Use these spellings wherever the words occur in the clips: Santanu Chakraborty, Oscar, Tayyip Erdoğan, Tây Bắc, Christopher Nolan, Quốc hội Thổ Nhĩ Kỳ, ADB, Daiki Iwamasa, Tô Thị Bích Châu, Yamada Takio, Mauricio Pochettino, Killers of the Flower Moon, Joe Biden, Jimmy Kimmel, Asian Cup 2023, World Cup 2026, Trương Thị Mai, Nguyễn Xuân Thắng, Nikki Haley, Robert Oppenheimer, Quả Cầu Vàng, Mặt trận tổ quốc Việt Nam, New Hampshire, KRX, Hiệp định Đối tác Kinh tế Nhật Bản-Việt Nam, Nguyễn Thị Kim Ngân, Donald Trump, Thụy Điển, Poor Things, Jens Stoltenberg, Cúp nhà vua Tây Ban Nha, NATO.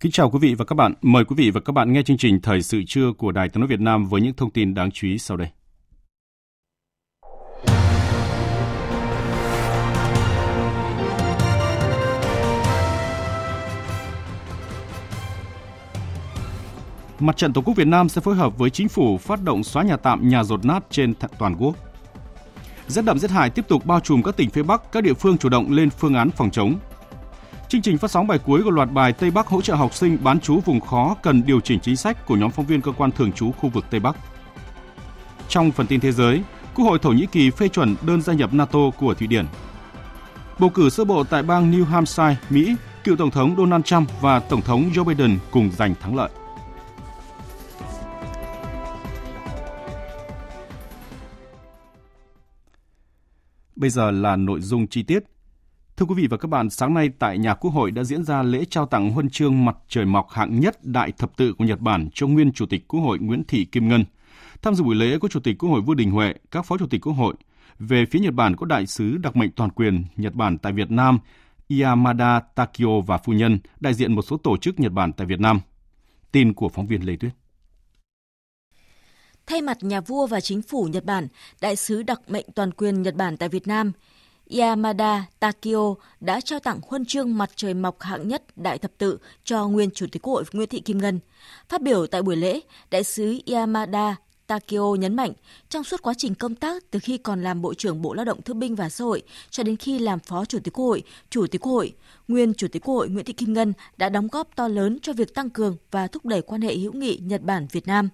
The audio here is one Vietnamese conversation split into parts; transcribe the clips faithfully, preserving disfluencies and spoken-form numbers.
Kính chào quý vị và các bạn. Mời quý vị và các bạn nghe chương trình Thời sự trưa của Đài Tiếng nói Việt Nam với những thông tin đáng chú ý sau đây. Mặt trận Tổ quốc Việt Nam sẽ phối hợp với chính phủ phát động xóa nhà tạm, nhà dột nát trên toàn quốc. Rét đậm rét hại tiếp tục bao trùm các tỉnh phía Bắc, các địa phương chủ động lên phương án phòng chống. Chương trình phát sóng bài cuối của loạt bài Tây Bắc hỗ trợ học sinh bán trú vùng khó cần điều chỉnh chính sách của nhóm phóng viên cơ quan thường trú khu vực Tây Bắc. Trong phần tin thế giới, Quốc hội Thổ Nhĩ Kỳ phê chuẩn đơn gia nhập NATO của Thụy Điển. Bầu cử sơ bộ tại bang New Hampshire, Mỹ, cựu Tổng thống Donald Trump và Tổng thống Joe Biden cùng giành thắng lợi. Bây giờ là nội dung chi tiết. Thưa quý vị và các bạn, sáng nay tại nhà Quốc hội đã diễn ra lễ trao tặng huân chương mặt trời mọc hạng nhất Đại thập tự của Nhật Bản cho nguyên Chủ tịch Quốc hội Nguyễn Thị Kim Ngân. Tham dự buổi lễ có Chủ tịch Quốc hội Vương Đình Huệ, các Phó Chủ tịch Quốc hội. Về phía Nhật Bản có Đại sứ đặc mệnh toàn quyền Nhật Bản tại Việt Nam Yamada Takio và phu nhân, đại diện một số tổ chức Nhật Bản tại Việt Nam. Tin của phóng viên Lê Tuyết. Thay mặt nhà vua và chính phủ Nhật Bản, đại sứ đặc mệnh toàn quyền Nhật Bản tại Việt Nam Yamada Takio đã trao tặng huân chương mặt trời mọc hạng nhất Đại thập tự cho nguyên Chủ tịch Quốc hội Nguyễn Thị Kim Ngân. Phát biểu tại buổi lễ, đại sứ Yamada Takio nhấn mạnh, trong suốt quá trình công tác từ khi còn làm Bộ trưởng Bộ Lao động Thương binh và Xã hội cho đến khi làm Phó Chủ tịch Quốc hội, Chủ tịch Quốc hội, nguyên Chủ tịch Quốc hội Nguyễn Thị Kim Ngân đã đóng góp to lớn cho việc tăng cường và thúc đẩy quan hệ hữu nghị Nhật Bản-Việt Nam.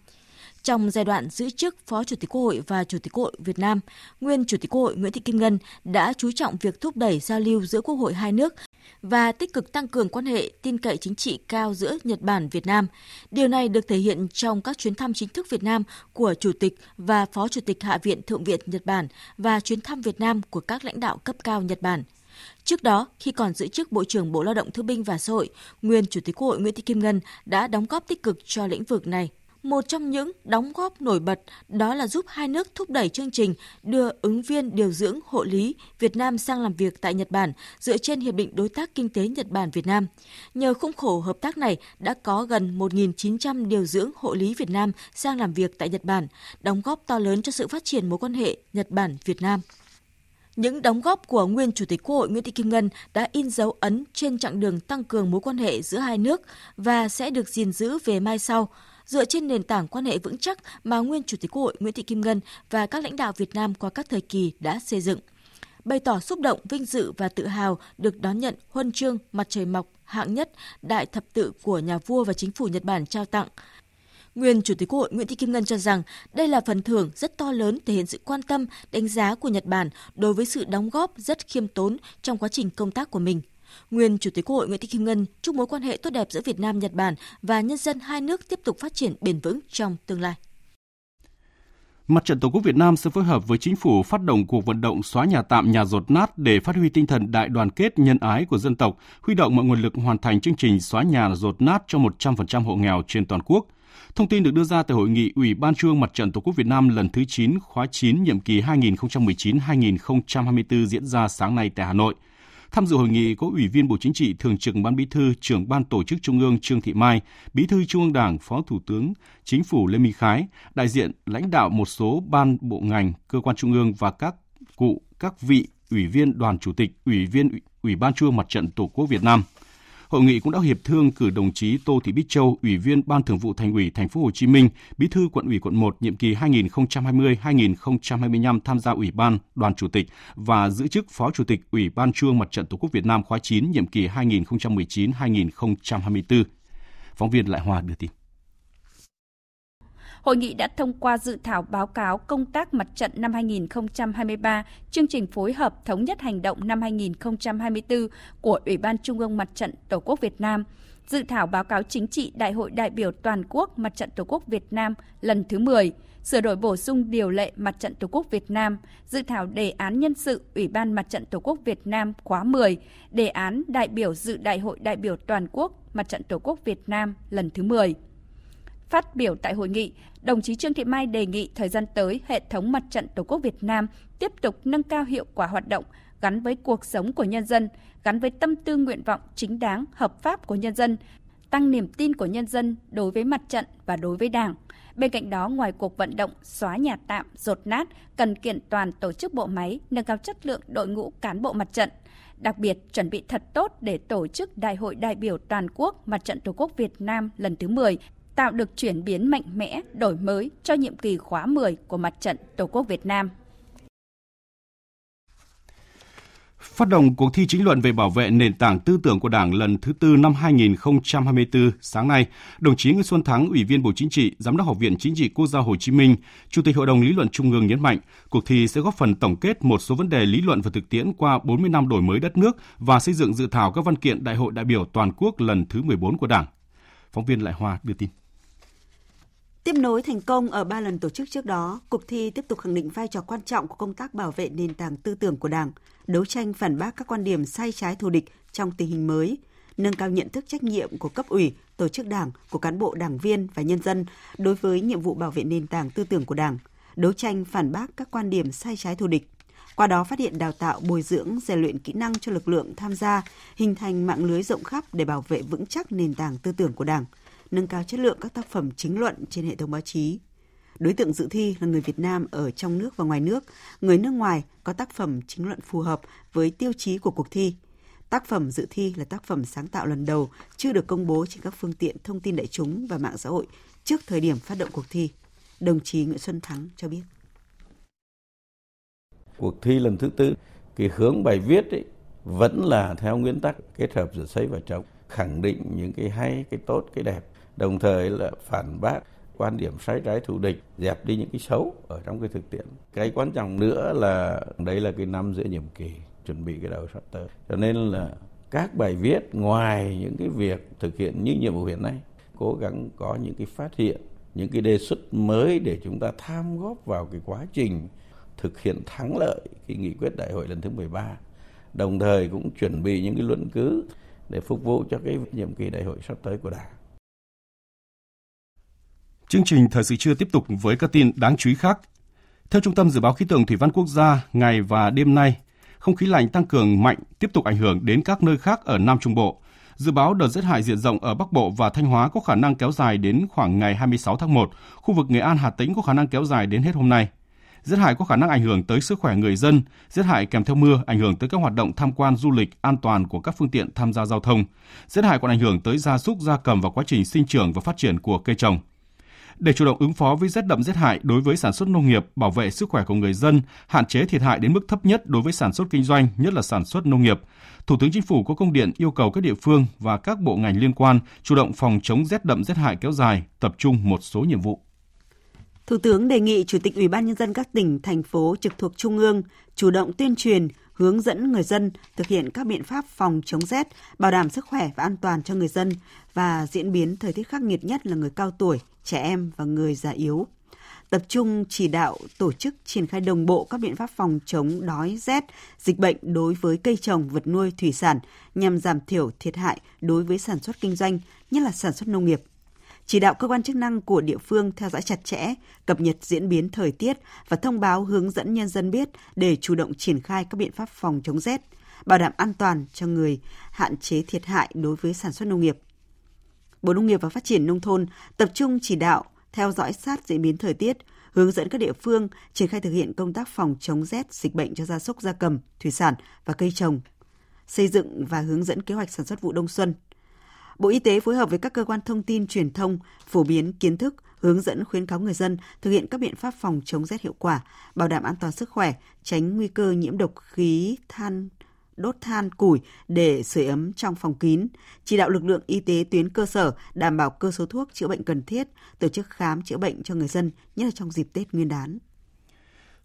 Trong giai đoạn giữ chức Phó Chủ tịch Quốc hội và Chủ tịch Quốc hội Việt Nam, nguyên Chủ tịch Quốc hội Nguyễn Thị Kim Ngân đã chú trọng việc thúc đẩy giao lưu giữa Quốc hội hai nước và tích cực tăng cường quan hệ tin cậy chính trị cao giữa Nhật Bản Việt Nam. Điều này được thể hiện trong các chuyến thăm chính thức Việt Nam của Chủ tịch và Phó Chủ tịch Hạ viện Thượng viện Nhật Bản và chuyến thăm Việt Nam của các lãnh đạo cấp cao Nhật Bản. Trước đó, khi còn giữ chức Bộ trưởng Bộ Lao động Thương binh và Xã hội, nguyên Chủ tịch Quốc hội Nguyễn Thị Kim Ngân đã đóng góp tích cực cho lĩnh vực này. Một trong những đóng góp nổi bật đó là giúp hai nước thúc đẩy chương trình đưa ứng viên điều dưỡng hộ lý Việt Nam sang làm việc tại Nhật Bản dựa trên Hiệp định Đối tác Kinh tế Nhật Bản-Việt Nam. Nhờ khung khổ hợp tác này đã có gần một nghìn chín trăm điều dưỡng hộ lý Việt Nam sang làm việc tại Nhật Bản, đóng góp to lớn cho sự phát triển mối quan hệ Nhật Bản-Việt Nam. Những đóng góp của nguyên Chủ tịch Quốc hội Nguyễn Thị Kim Ngân đã in dấu ấn trên chặng đường tăng cường mối quan hệ giữa hai nước và sẽ được gìn giữ về mai sau. Dựa trên nền tảng quan hệ vững chắc mà nguyên Chủ tịch Quốc hội Nguyễn Thị Kim Ngân và các lãnh đạo Việt Nam qua các thời kỳ đã xây dựng. Bày tỏ xúc động, vinh dự và tự hào được đón nhận huân chương mặt trời mọc hạng nhất Đại thập tự của nhà vua và chính phủ Nhật Bản trao tặng, nguyên Chủ tịch Quốc hội Nguyễn Thị Kim Ngân cho rằng đây là phần thưởng rất to lớn thể hiện sự quan tâm, đánh giá của Nhật Bản đối với sự đóng góp rất khiêm tốn trong quá trình công tác của mình. Nguyên Chủ tịch Quốc hội Nguyễn Thị Kim Ngân chúc mối quan hệ tốt đẹp giữa Việt Nam, Nhật Bản và nhân dân hai nước tiếp tục phát triển bền vững trong tương lai. Mặt trận Tổ quốc Việt Nam sẽ phối hợp với chính phủ phát động cuộc vận động xóa nhà tạm, nhà dột nát để phát huy tinh thần đại đoàn kết nhân ái của dân tộc, huy động mọi nguồn lực hoàn thành chương trình xóa nhà dột nát cho một trăm phần trăm hộ nghèo trên toàn quốc. Thông tin được đưa ra tại hội nghị Ủy ban Trung ương Mặt trận Tổ quốc Việt Nam lần thứ chín khóa chín nhiệm kỳ hai nghìn không trăm mười chín đến hai nghìn không trăm hai mươi tư diễn ra sáng nay tại Hà Nội. Tham dự hội nghị có Ủy viên Bộ Chính trị, Thường trực Ban Bí thư, Trưởng Ban Tổ chức Trung ương Trương Thị Mai, Bí thư Trung ương Đảng, Phó Thủ tướng Chính phủ Lê Minh Khái, đại diện lãnh đạo một số ban bộ ngành, cơ quan trung ương và các cụ, các vị ủy viên Đoàn Chủ tịch, Ủy viên Ủy ban Trung ương Mặt trận Tổ quốc Việt Nam. Hội nghị cũng đã hiệp thương cử đồng chí Tô Thị Bích Châu, Ủy viên Ban Thường vụ Thành ủy Thành phố Hồ Chí Minh, Bí thư Quận ủy Quận một nhiệm kỳ hai nghìn không trăm hai mươi đến hai nghìn không trăm hai mươi lăm tham gia Ủy ban Đoàn Chủ tịch và giữ chức Phó Chủ tịch Ủy ban Trung ương Mặt trận Tổ quốc Việt Nam khóa chín nhiệm kỳ hai nghìn không trăm mười chín đến hai nghìn không trăm hai mươi tư. Phóng viên Lại Hòa đưa tin. Hội nghị đã thông qua dự thảo báo cáo công tác mặt trận năm hai nghìn không trăm hai mươi ba, chương trình phối hợp thống nhất hành động năm hai nghìn không trăm hai mươi tư của Ủy ban Trung ương Mặt trận Tổ quốc Việt Nam, dự thảo báo cáo chính trị Đại hội đại biểu toàn quốc Mặt trận Tổ quốc Việt Nam lần thứ mười, sửa đổi bổ sung điều lệ Mặt trận Tổ quốc Việt Nam, dự thảo đề án nhân sự Ủy ban Mặt trận Tổ quốc Việt Nam khóa mười, đề án đại biểu dự Đại hội đại biểu toàn quốc Mặt trận Tổ quốc Việt Nam lần thứ mười. Phát biểu tại hội nghị, đồng chí Trương Thị Mai đề nghị thời gian tới, hệ thống Mặt trận Tổ quốc Việt Nam tiếp tục nâng cao hiệu quả hoạt động, gắn với cuộc sống của nhân dân, gắn với tâm tư nguyện vọng chính đáng, hợp pháp của nhân dân, tăng niềm tin của nhân dân đối với mặt trận và đối với Đảng. Bên cạnh đó, ngoài cuộc vận động xóa nhà tạm, dột nát, cần kiện toàn tổ chức bộ máy, nâng cao chất lượng đội ngũ cán bộ mặt trận. Đặc biệt, chuẩn bị thật tốt để tổ chức Đại hội đại biểu toàn quốc Mặt trận Tổ quốc Việt Nam lần thứ mười, tạo được chuyển biến mạnh mẽ, đổi mới cho nhiệm kỳ khóa mười của Mặt trận Tổ quốc Việt Nam. Phát động cuộc thi chính luận về bảo vệ nền tảng tư tưởng của Đảng lần thứ tư năm hai nghìn không trăm hai mươi tư, sáng nay, đồng chí Nguyễn Xuân Thắng, Ủy viên Bộ Chính trị, Giám đốc Học viện Chính trị Quốc gia Hồ Chí Minh, Chủ tịch Hội đồng Lý luận Trung ương nhấn mạnh, cuộc thi sẽ góp phần tổng kết một số vấn đề lý luận và thực tiễn qua bốn mươi năm đổi mới đất nước và xây dựng dự thảo các văn kiện Đại hội đại biểu toàn quốc lần thứ mười bốn của Đảng. Phóng viên Lại Hòa đưa tin. Tiếp nối thành công ở ba lần tổ chức trước đó, cuộc thi tiếp tục khẳng định vai trò quan trọng của công tác bảo vệ nền tảng tư tưởng của Đảng, đấu tranh phản bác các quan điểm sai trái thù địch trong tình hình mới, nâng cao nhận thức trách nhiệm của cấp ủy, tổ chức Đảng, của cán bộ đảng viên và nhân dân đối với nhiệm vụ bảo vệ nền tảng tư tưởng của Đảng, đấu tranh phản bác các quan điểm sai trái thù địch. Qua đó phát hiện, đào tạo, bồi dưỡng, rèn luyện kỹ năng cho lực lượng tham gia, hình thành mạng lưới rộng khắp để bảo vệ vững chắc nền tảng tư tưởng của Đảng, nâng cao chất lượng các tác phẩm chính luận trên hệ thống báo chí. Đối tượng dự thi là người Việt Nam ở trong nước và ngoài nước, người nước ngoài có tác phẩm chính luận phù hợp với tiêu chí của cuộc thi. Tác phẩm dự thi là tác phẩm sáng tạo lần đầu, chưa được công bố trên các phương tiện thông tin đại chúng và mạng xã hội trước thời điểm phát động cuộc thi. Đồng chí Nguyễn Xuân Thắng cho biết. Cuộc thi lần thứ tư, cái hướng bài viết ấy, vẫn là theo nguyên tắc kết hợp giữa xây và chống, khẳng định những cái hay, cái tốt, cái đẹp, đồng thời là phản bác quan điểm sai trái thù địch, dẹp đi những cái xấu ở trong cái thực tiễn. Cái quan trọng nữa là đây là cái năm giữa nhiệm kỳ, chuẩn bị cái đầu sắp tới, cho nên là các bài viết ngoài những cái việc thực hiện những nhiệm vụ hiện nay, cố gắng có những cái phát hiện, những cái đề xuất mới để chúng ta tham góp vào cái quá trình thực hiện thắng lợi cái nghị quyết đại hội lần thứ mười ba, đồng thời cũng chuẩn bị những cái luận cứ để phục vụ cho cái nhiệm kỳ đại hội sắp tới của Đảng. Chương trình Thời sự trưa tiếp tục với các tin đáng chú ý khác. Theo Trung tâm Dự báo Khí tượng Thủy văn Quốc gia, ngày và đêm nay, không khí lạnh tăng cường mạnh tiếp tục ảnh hưởng đến các nơi khác ở Nam Trung Bộ. Dự báo đợt rét hại diện rộng ở Bắc Bộ và Thanh Hóa có khả năng kéo dài đến khoảng ngày hai mươi sáu tháng một, khu vực Nghệ An, Hà Tĩnh có khả năng kéo dài đến hết hôm nay. Rét hại có khả năng ảnh hưởng tới sức khỏe người dân, rét hại kèm theo mưa ảnh hưởng tới các hoạt động tham quan du lịch, an toàn của các phương tiện tham gia giao thông. Rét hại còn ảnh hưởng tới gia súc, gia cầm và quá trình sinh trưởng và phát triển của cây trồng. Để chủ động ứng phó với rét đậm rét hại đối với sản xuất nông nghiệp, bảo vệ sức khỏe của người dân, hạn chế thiệt hại đến mức thấp nhất đối với sản xuất kinh doanh, nhất là sản xuất nông nghiệp, Thủ tướng Chính phủ có công điện yêu cầu các địa phương và các bộ ngành liên quan chủ động phòng chống rét đậm rét hại kéo dài, tập trung một số nhiệm vụ. Thủ tướng đề nghị Chủ tịch Ủy ban Nhân dân các tỉnh, thành phố trực thuộc Trung ương chủ động tuyên truyền, hướng dẫn người dân thực hiện các biện pháp phòng chống rét, bảo đảm sức khỏe và an toàn cho người dân và diễn biến thời tiết khắc nghiệt nhất là người cao tuổi, trẻ em và người già yếu. Tập trung chỉ đạo tổ chức triển khai đồng bộ các biện pháp phòng chống đói rét, dịch bệnh đối với cây trồng, vật nuôi, thủy sản nhằm giảm thiểu thiệt hại đối với sản xuất kinh doanh, nhất là sản xuất nông nghiệp. Chỉ đạo cơ quan chức năng của địa phương theo dõi chặt chẽ, cập nhật diễn biến thời tiết và thông báo hướng dẫn nhân dân biết để chủ động triển khai các biện pháp phòng chống rét, bảo đảm an toàn cho người, hạn chế thiệt hại đối với sản xuất nông nghiệp. Bộ Nông nghiệp và Phát triển Nông thôn tập trung chỉ đạo, theo dõi sát diễn biến thời tiết, hướng dẫn các địa phương triển khai thực hiện công tác phòng chống rét, dịch bệnh cho gia súc, gia cầm, thủy sản và cây trồng, xây dựng và hướng dẫn kế hoạch sản xuất vụ đông xuân, Bộ Y tế phối hợp với các cơ quan thông tin truyền thông, phổ biến kiến thức, hướng dẫn khuyến cáo người dân thực hiện các biện pháp phòng chống rét hiệu quả, bảo đảm an toàn sức khỏe, tránh nguy cơ nhiễm độc khí than, đốt than củi để sưởi ấm trong phòng kín, chỉ đạo lực lượng y tế tuyến cơ sở đảm bảo cơ số thuốc chữa bệnh cần thiết, tổ chức khám chữa bệnh cho người dân, nhất là trong dịp Tết Nguyên đán.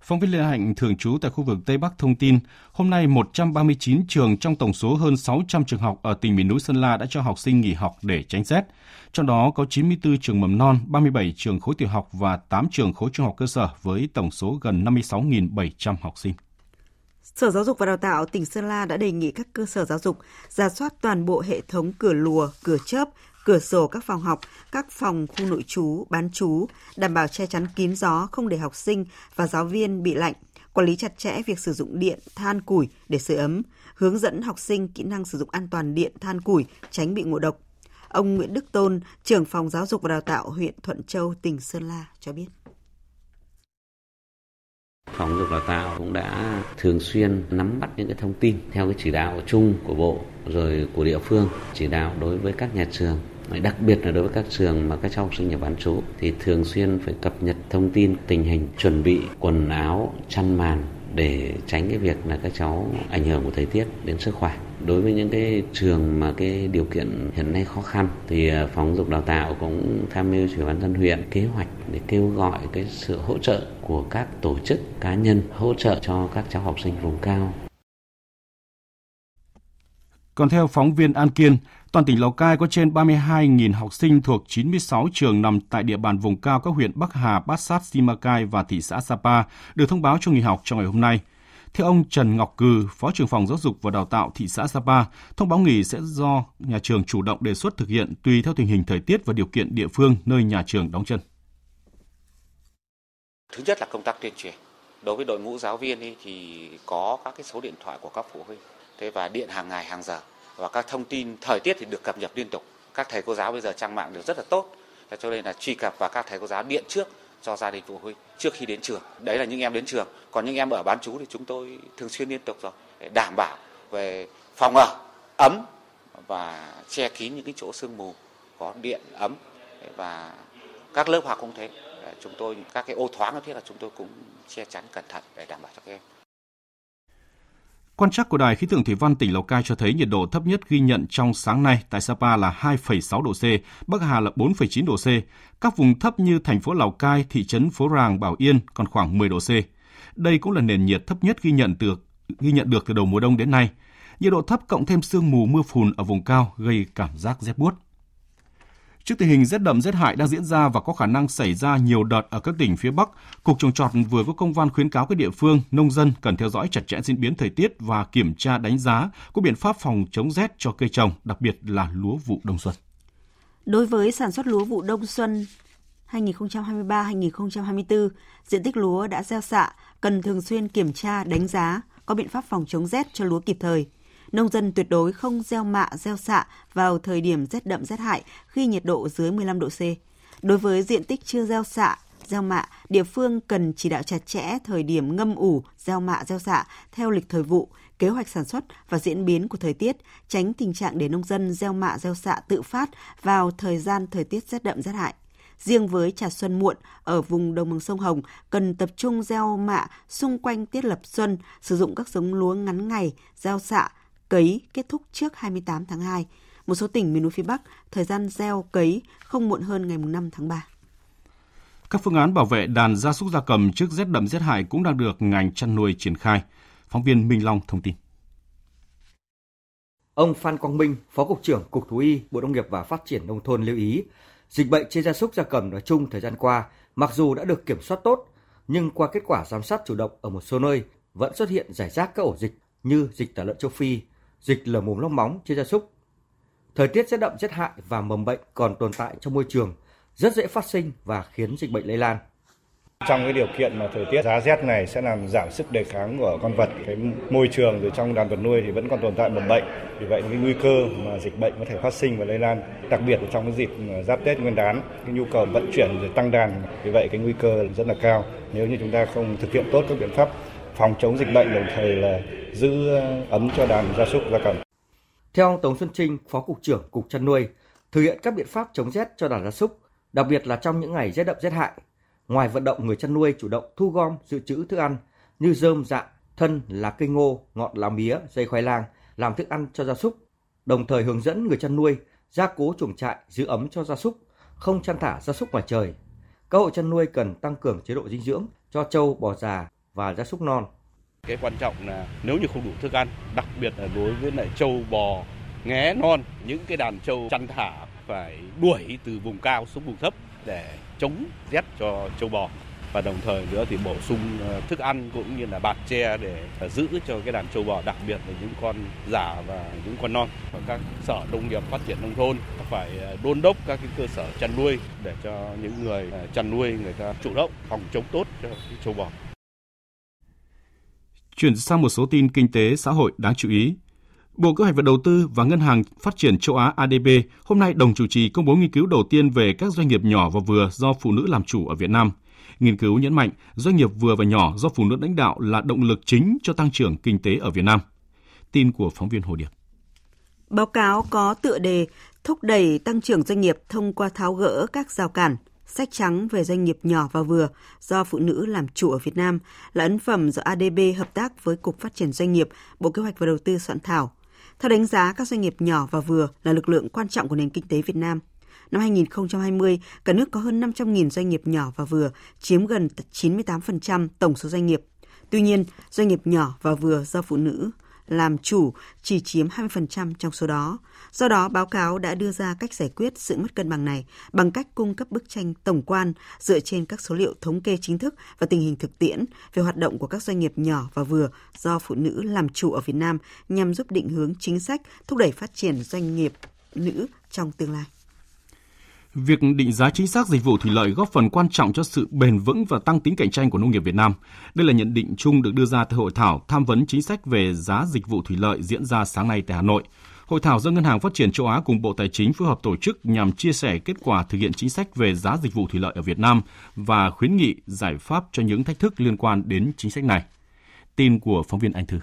Phóng viên Lê Hạnh thường trú tại khu vực Tây Bắc thông tin, hôm nay một trăm ba mươi chín trường trong tổng số hơn sáu trăm trường học ở tỉnh miền núi Sơn La đã cho học sinh nghỉ học để tránh rét. Trong đó có chín mươi tư trường mầm non, ba mươi bảy trường khối tiểu học và tám trường khối trung học cơ sở với tổng số gần năm mươi sáu nghìn bảy trăm học sinh. Sở Giáo dục và Đào tạo tỉnh Sơn La đã đề nghị các cơ sở giáo dục rà soát toàn bộ hệ thống cửa lùa, cửa chớp, cửa sổ các phòng học, các phòng khu nội trú, bán trú, đảm bảo che chắn kín gió, không để học sinh và giáo viên bị lạnh, quản lý chặt chẽ việc sử dụng điện, than củi để sưởi ấm, hướng dẫn học sinh kỹ năng sử dụng an toàn điện, than củi, tránh bị ngộ độc. Ông Nguyễn Đức Tôn, trưởng phòng Giáo dục và Đào tạo huyện Thuận Châu, tỉnh Sơn La cho biết. Phòng Giáo dục Đào tạo cũng đã thường xuyên nắm bắt những cái thông tin theo cái chỉ đạo chung của Bộ rồi của địa phương, chỉ đạo đối với các nhà trường, đặc biệt là đối với các trường mà các cháu học sinh nhà bán trú thì thường xuyên phải cập nhật thông tin tình hình, chuẩn bị quần áo, chăn màn để tránh cái việc là các cháu ảnh hưởng của thời tiết đến sức khỏe. Đối với những cái trường mà cái điều kiện hiện nay khó khăn thì Phòng Giáo dục Đào tạo cũng tham mưu cho Ban dân huyện kế hoạch để kêu gọi cái sự hỗ trợ của các tổ chức cá nhân hỗ trợ cho các cháu học sinh vùng cao. Còn theo phóng viên An Kiên, toàn tỉnh Lào Cai có trên ba mươi hai nghìn học sinh thuộc chín mươi sáu trường nằm tại địa bàn vùng cao các huyện Bắc Hà, Bát Sát, Simacai và thị xã Sapa được thông báo cho nghỉ học trong ngày hôm nay. Theo ông Trần Ngọc Cừ, Phó trưởng phòng Giáo dục và Đào tạo thị xã Sapa, thông báo nghỉ sẽ do nhà trường chủ động đề xuất thực hiện tùy theo tình hình thời tiết và điều kiện địa phương nơi nhà trường đóng chân. Thứ nhất là công tác tuyên truyền. Đối với đội ngũ giáo viên thì có các cái số điện thoại của các phụ huynh, thế và điện hàng ngày, hàng giờ và các thông tin thời tiết thì được cập nhật liên tục. Các thầy cô giáo bây giờ trang mạng đều rất là tốt, cho nên là truy cập và các thầy cô giáo điện trước cho gia đình phụ huynh trước khi đến trường. Đấy là những em đến trường, còn những em ở bán trú thì chúng tôi thường xuyên liên tục rồi để đảm bảo về phòng ở ấm và che kín những cái chỗ sương mù, có điện ấm và các lớp học cũng thế. Chúng tôi các cái ô thoáng như thế là chúng tôi cũng che chắn cẩn thận để đảm bảo cho các em. Quan trắc của Đài Khí tượng Thủy văn tỉnh Lào Cai cho thấy nhiệt độ thấp nhất ghi nhận trong sáng nay tại Sapa là hai phẩy sáu độ C, Bắc Hà là bốn phẩy chín độ C. Các vùng thấp như thành phố Lào Cai, thị trấn Phố Ràng, Bảo Yên còn khoảng mười độ C. Đây cũng là nền nhiệt thấp nhất ghi nhận từ, ghi nhận được từ đầu mùa đông đến nay. Nhiệt độ thấp cộng thêm sương mù mưa phùn ở vùng cao gây cảm giác rét buốt. Trước tình hình rét đậm rét hại đang diễn ra và có khả năng xảy ra nhiều đợt ở các tỉnh phía Bắc, Cục Trồng trọt vừa có công văn khuyến cáo các địa phương, nông dân cần theo dõi chặt chẽ diễn biến thời tiết và kiểm tra đánh giá các biện pháp phòng chống rét cho cây trồng, đặc biệt là lúa vụ đông xuân. Đối với sản xuất lúa vụ đông xuân hai nghìn không trăm hai mươi ba hai nghìn không trăm hai mươi tư, diện tích lúa đã gieo xạ cần thường xuyên kiểm tra đánh giá có biện pháp phòng chống rét cho lúa kịp thời. Nông dân tuyệt đối không gieo mạ, gieo xạ vào thời điểm rét đậm rét hại khi nhiệt độ dưới mười lăm độ C. Đối với diện tích chưa gieo xạ, gieo mạ, địa phương cần chỉ đạo chặt chẽ thời điểm ngâm ủ, gieo mạ, gieo xạ theo lịch thời vụ, kế hoạch sản xuất và diễn biến của thời tiết, tránh tình trạng để nông dân gieo mạ, gieo xạ tự phát vào thời gian thời tiết rét đậm rét hại. Riêng với trà xuân muộn ở vùng đồng bằng sông Hồng cần tập trung gieo mạ xung quanh tiết lập xuân, sử dụng các giống lúa ngắn ngày, gieo xạ cấy kết thúc trước hai mươi tám tháng hai. Một số tỉnh miền núi phía Bắc, thời gian gieo cấy không muộn hơn ngày năm tháng ba. Các phương án bảo vệ đàn gia súc gia cầm trước rét đậm rét hại cũng đang được ngành chăn nuôi triển khai. Phóng viên Minh Long thông tin. Ông Phan Quang Minh, Phó Cục trưởng Cục Thú y, Bộ Nông nghiệp và Phát triển Nông thôn lưu ý, dịch bệnh trên gia súc gia cầm nói chung thời gian qua mặc dù đã được kiểm soát tốt, nhưng qua kết quả giám sát chủ động ở một số nơi vẫn xuất hiện rải rác các ổ dịch như dịch tả lợn châu Phi, dịch lở mồm long móng trên gia súc. Thời tiết rét đậm rét hại và mầm bệnh còn tồn tại trong môi trường, rất dễ phát sinh và khiến dịch bệnh lây lan. Trong cái điều kiện mà thời tiết giá rét này sẽ làm giảm sức đề kháng của con vật, cái môi trường rồi trong đàn vật nuôi thì vẫn còn tồn tại mầm bệnh. Vì vậy cái nguy cơ mà dịch bệnh có thể phát sinh và lây lan, đặc biệt trong cái dịp giáp Tết Nguyên đán, cái nhu cầu vận chuyển rồi tăng đàn, vì vậy cái nguy cơ rất là cao nếu như chúng ta không thực hiện tốt các biện pháp phòng chống dịch bệnh, đồng thời là giữ ấm cho đàn gia súc gia cầm. Theo ông Tống Xuân Trinh, Phó Cục trưởng Cục Chăn nuôi, thực hiện các biện pháp chống rét cho đàn gia súc, đặc biệt là trong những ngày rét đậm rét hại. Ngoài vận động người chăn nuôi chủ động thu gom dự trữ thức ăn như rơm rạ, thân là cây ngô, ngọt lá mía, dây khoai lang làm thức ăn cho gia súc, đồng thời hướng dẫn người chăn nuôi gia cố chuồng trại giữ ấm cho gia súc, không chăn thả gia súc ngoài trời. Các hộ chăn nuôi cần tăng cường chế độ dinh dưỡng cho trâu, bò già và gia súc non. Cái quan trọng là nếu như không đủ thức ăn, đặc biệt là đối với lại trâu, bò, nghé non, những cái đàn trâu chăn thả phải đuổi từ vùng cao xuống vùng thấp để chống rét cho trâu bò, và đồng thời nữa thì bổ sung thức ăn cũng như là bạt tre để giữ cho cái đàn trâu bò, đặc biệt là những con già và những con non. Và các sở nông nghiệp phát triển nông thôn phải đôn đốc các cái cơ sở chăn nuôi để cho những người chăn nuôi người ta chủ động phòng chống tốt cho trâu bò. Chuyển sang một số tin kinh tế xã hội đáng chú ý. Bộ Kế hoạch và Đầu tư và Ngân hàng Phát triển Châu Á A D B hôm nay đồng chủ trì công bố nghiên cứu đầu tiên về các doanh nghiệp nhỏ và vừa do phụ nữ làm chủ ở Việt Nam. Nghiên cứu nhấn mạnh doanh nghiệp vừa và nhỏ do phụ nữ lãnh đạo là động lực chính cho tăng trưởng kinh tế ở Việt Nam. Tin của phóng viên Hồ Điệp. Báo cáo có tựa đề Thúc đẩy tăng trưởng doanh nghiệp thông qua tháo gỡ các rào cản. Sách trắng về doanh nghiệp nhỏ và vừa do phụ nữ làm chủ ở Việt Nam là ấn phẩm do A D B hợp tác với Cục Phát triển Doanh nghiệp, Bộ Kế hoạch và Đầu tư soạn thảo. Theo đánh giá, các doanh nghiệp nhỏ và vừa là lực lượng quan trọng của nền kinh tế Việt Nam. Năm hai không hai không, cả nước có hơn năm trăm nghìn doanh nghiệp nhỏ và vừa, chiếm gần chín mươi tám phần trăm tổng số doanh nghiệp. Tuy nhiên, doanh nghiệp nhỏ và vừa do phụ nữ làm chủ chỉ chiếm hai mươi phần trăm trong số đó. Do đó, báo cáo đã đưa ra cách giải quyết sự mất cân bằng này bằng cách cung cấp bức tranh tổng quan dựa trên các số liệu thống kê chính thức và tình hình thực tiễn về hoạt động của các doanh nghiệp nhỏ và vừa do phụ nữ làm chủ ở Việt Nam nhằm giúp định hướng chính sách thúc đẩy phát triển doanh nghiệp nữ trong tương lai. Việc định giá chính xác dịch vụ thủy lợi góp phần quan trọng cho sự bền vững và tăng tính cạnh tranh của nông nghiệp Việt Nam. Đây là nhận định chung được đưa ra tại hội thảo tham vấn chính sách về giá dịch vụ thủy lợi diễn ra sáng nay tại Hà Nội. Hội thảo do Ngân hàng Phát triển Châu Á cùng Bộ Tài chính phối hợp tổ chức nhằm chia sẻ kết quả thực hiện chính sách về giá dịch vụ thủy lợi ở Việt Nam và khuyến nghị giải pháp cho những thách thức liên quan đến chính sách này. Tin của phóng viên Anh Thư.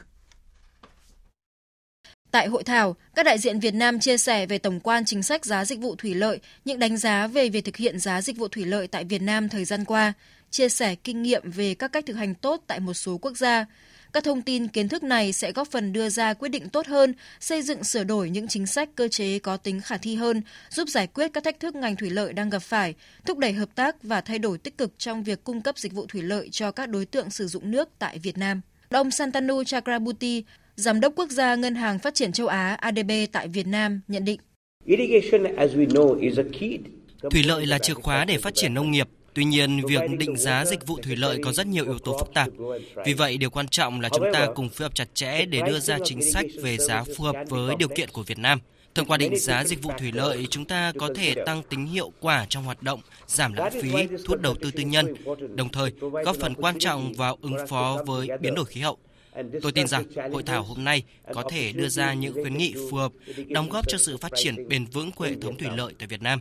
Tại hội thảo, các đại diện Việt Nam chia sẻ về tổng quan chính sách giá dịch vụ thủy lợi, những đánh giá về việc thực hiện giá dịch vụ thủy lợi tại Việt Nam thời gian qua, chia sẻ kinh nghiệm về các cách thực hành tốt tại một số quốc gia. Các thông tin kiến thức này sẽ góp phần đưa ra quyết định tốt hơn, xây dựng sửa đổi những chính sách cơ chế có tính khả thi hơn, giúp giải quyết các thách thức ngành thủy lợi đang gặp phải, thúc đẩy hợp tác và thay đổi tích cực trong việc cung cấp dịch vụ thủy lợi cho các đối tượng sử dụng nước tại Việt Nam. Ông Santanu Chakraborty, Giám đốc Quốc gia Ngân hàng Phát triển Châu Á A D B tại Việt Nam nhận định. Thủy lợi là chìa khóa để phát triển nông nghiệp. Tuy nhiên, việc định giá dịch vụ thủy lợi có rất nhiều yếu tố phức tạp. Vì vậy, điều quan trọng là chúng ta cùng phối hợp chặt chẽ để đưa ra chính sách về giá phù hợp với điều kiện của Việt Nam. Thông qua định giá dịch vụ thủy lợi, chúng ta có thể tăng tính hiệu quả trong hoạt động, giảm lãng phí, thu hút đầu tư tư nhân, đồng thời góp phần quan trọng vào ứng phó với biến đổi khí hậu. Tôi tin rằng hội thảo hôm nay có thể đưa ra những khuyến nghị phù hợp, đóng góp cho sự phát triển bền vững của hệ thống thủy lợi tại Việt Nam.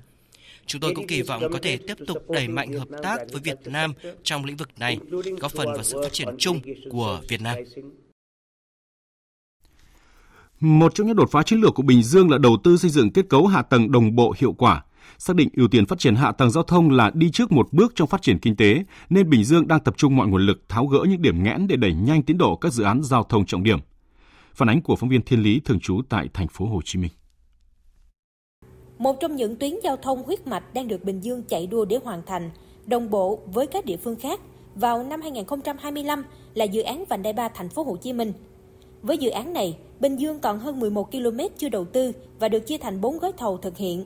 Chúng tôi cũng kỳ vọng có thể tiếp tục đẩy mạnh hợp tác với Việt Nam trong lĩnh vực này, góp phần vào sự phát triển chung của Việt Nam. Một trong những đột phá chiến lược của Bình Dương là đầu tư xây dựng kết cấu hạ tầng đồng bộ hiệu quả. Xác định ưu tiên phát triển hạ tầng giao thông là đi trước một bước trong phát triển kinh tế, nên Bình Dương đang tập trung mọi nguồn lực tháo gỡ những điểm nghẽn để đẩy nhanh tiến độ các dự án giao thông trọng điểm. Phản ánh của phóng viên Thiên Lý thường trú tại thành phố Hồ Chí Minh. Một trong những tuyến giao thông huyết mạch đang được Bình Dương chạy đua để hoàn thành đồng bộ với các địa phương khác vào năm hai không hai lăm là dự án vành đai ba thành phố Hồ Chí Minh. Với dự án này, Bình Dương còn hơn mười một ki lô mét chưa đầu tư và được chia thành bốn gói thầu thực hiện.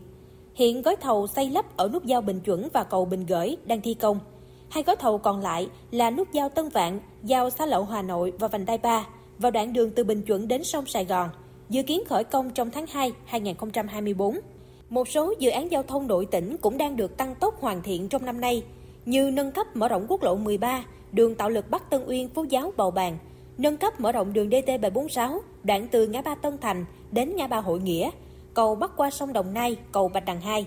Hiện gói thầu xây lắp ở nút giao Bình Chuẩn và cầu Bình Gởi đang thi công. Hai gói thầu còn lại là nút giao Tân Vạn, giao Sa Lậu Hà Nội và vành đai ba vào đoạn đường từ Bình Chuẩn đến sông Sài Gòn, dự kiến khởi công trong tháng hai năm hai nghìn không trăm hai mươi tư. Một số dự án giao thông nội tỉnh cũng đang được tăng tốc hoàn thiện trong năm nay, như nâng cấp mở rộng quốc lộ mười ba, đường Tạo Lực Bắc Tân Uyên, Phú Giáo, Bầu Bàng, nâng cấp mở rộng đường D T bảy bốn sáu, đoạn từ ngã ba Tân Thành đến ngã ba Hội Nghĩa, cầu bắc qua sông Đồng Nai, cầu Bạch Đằng hai.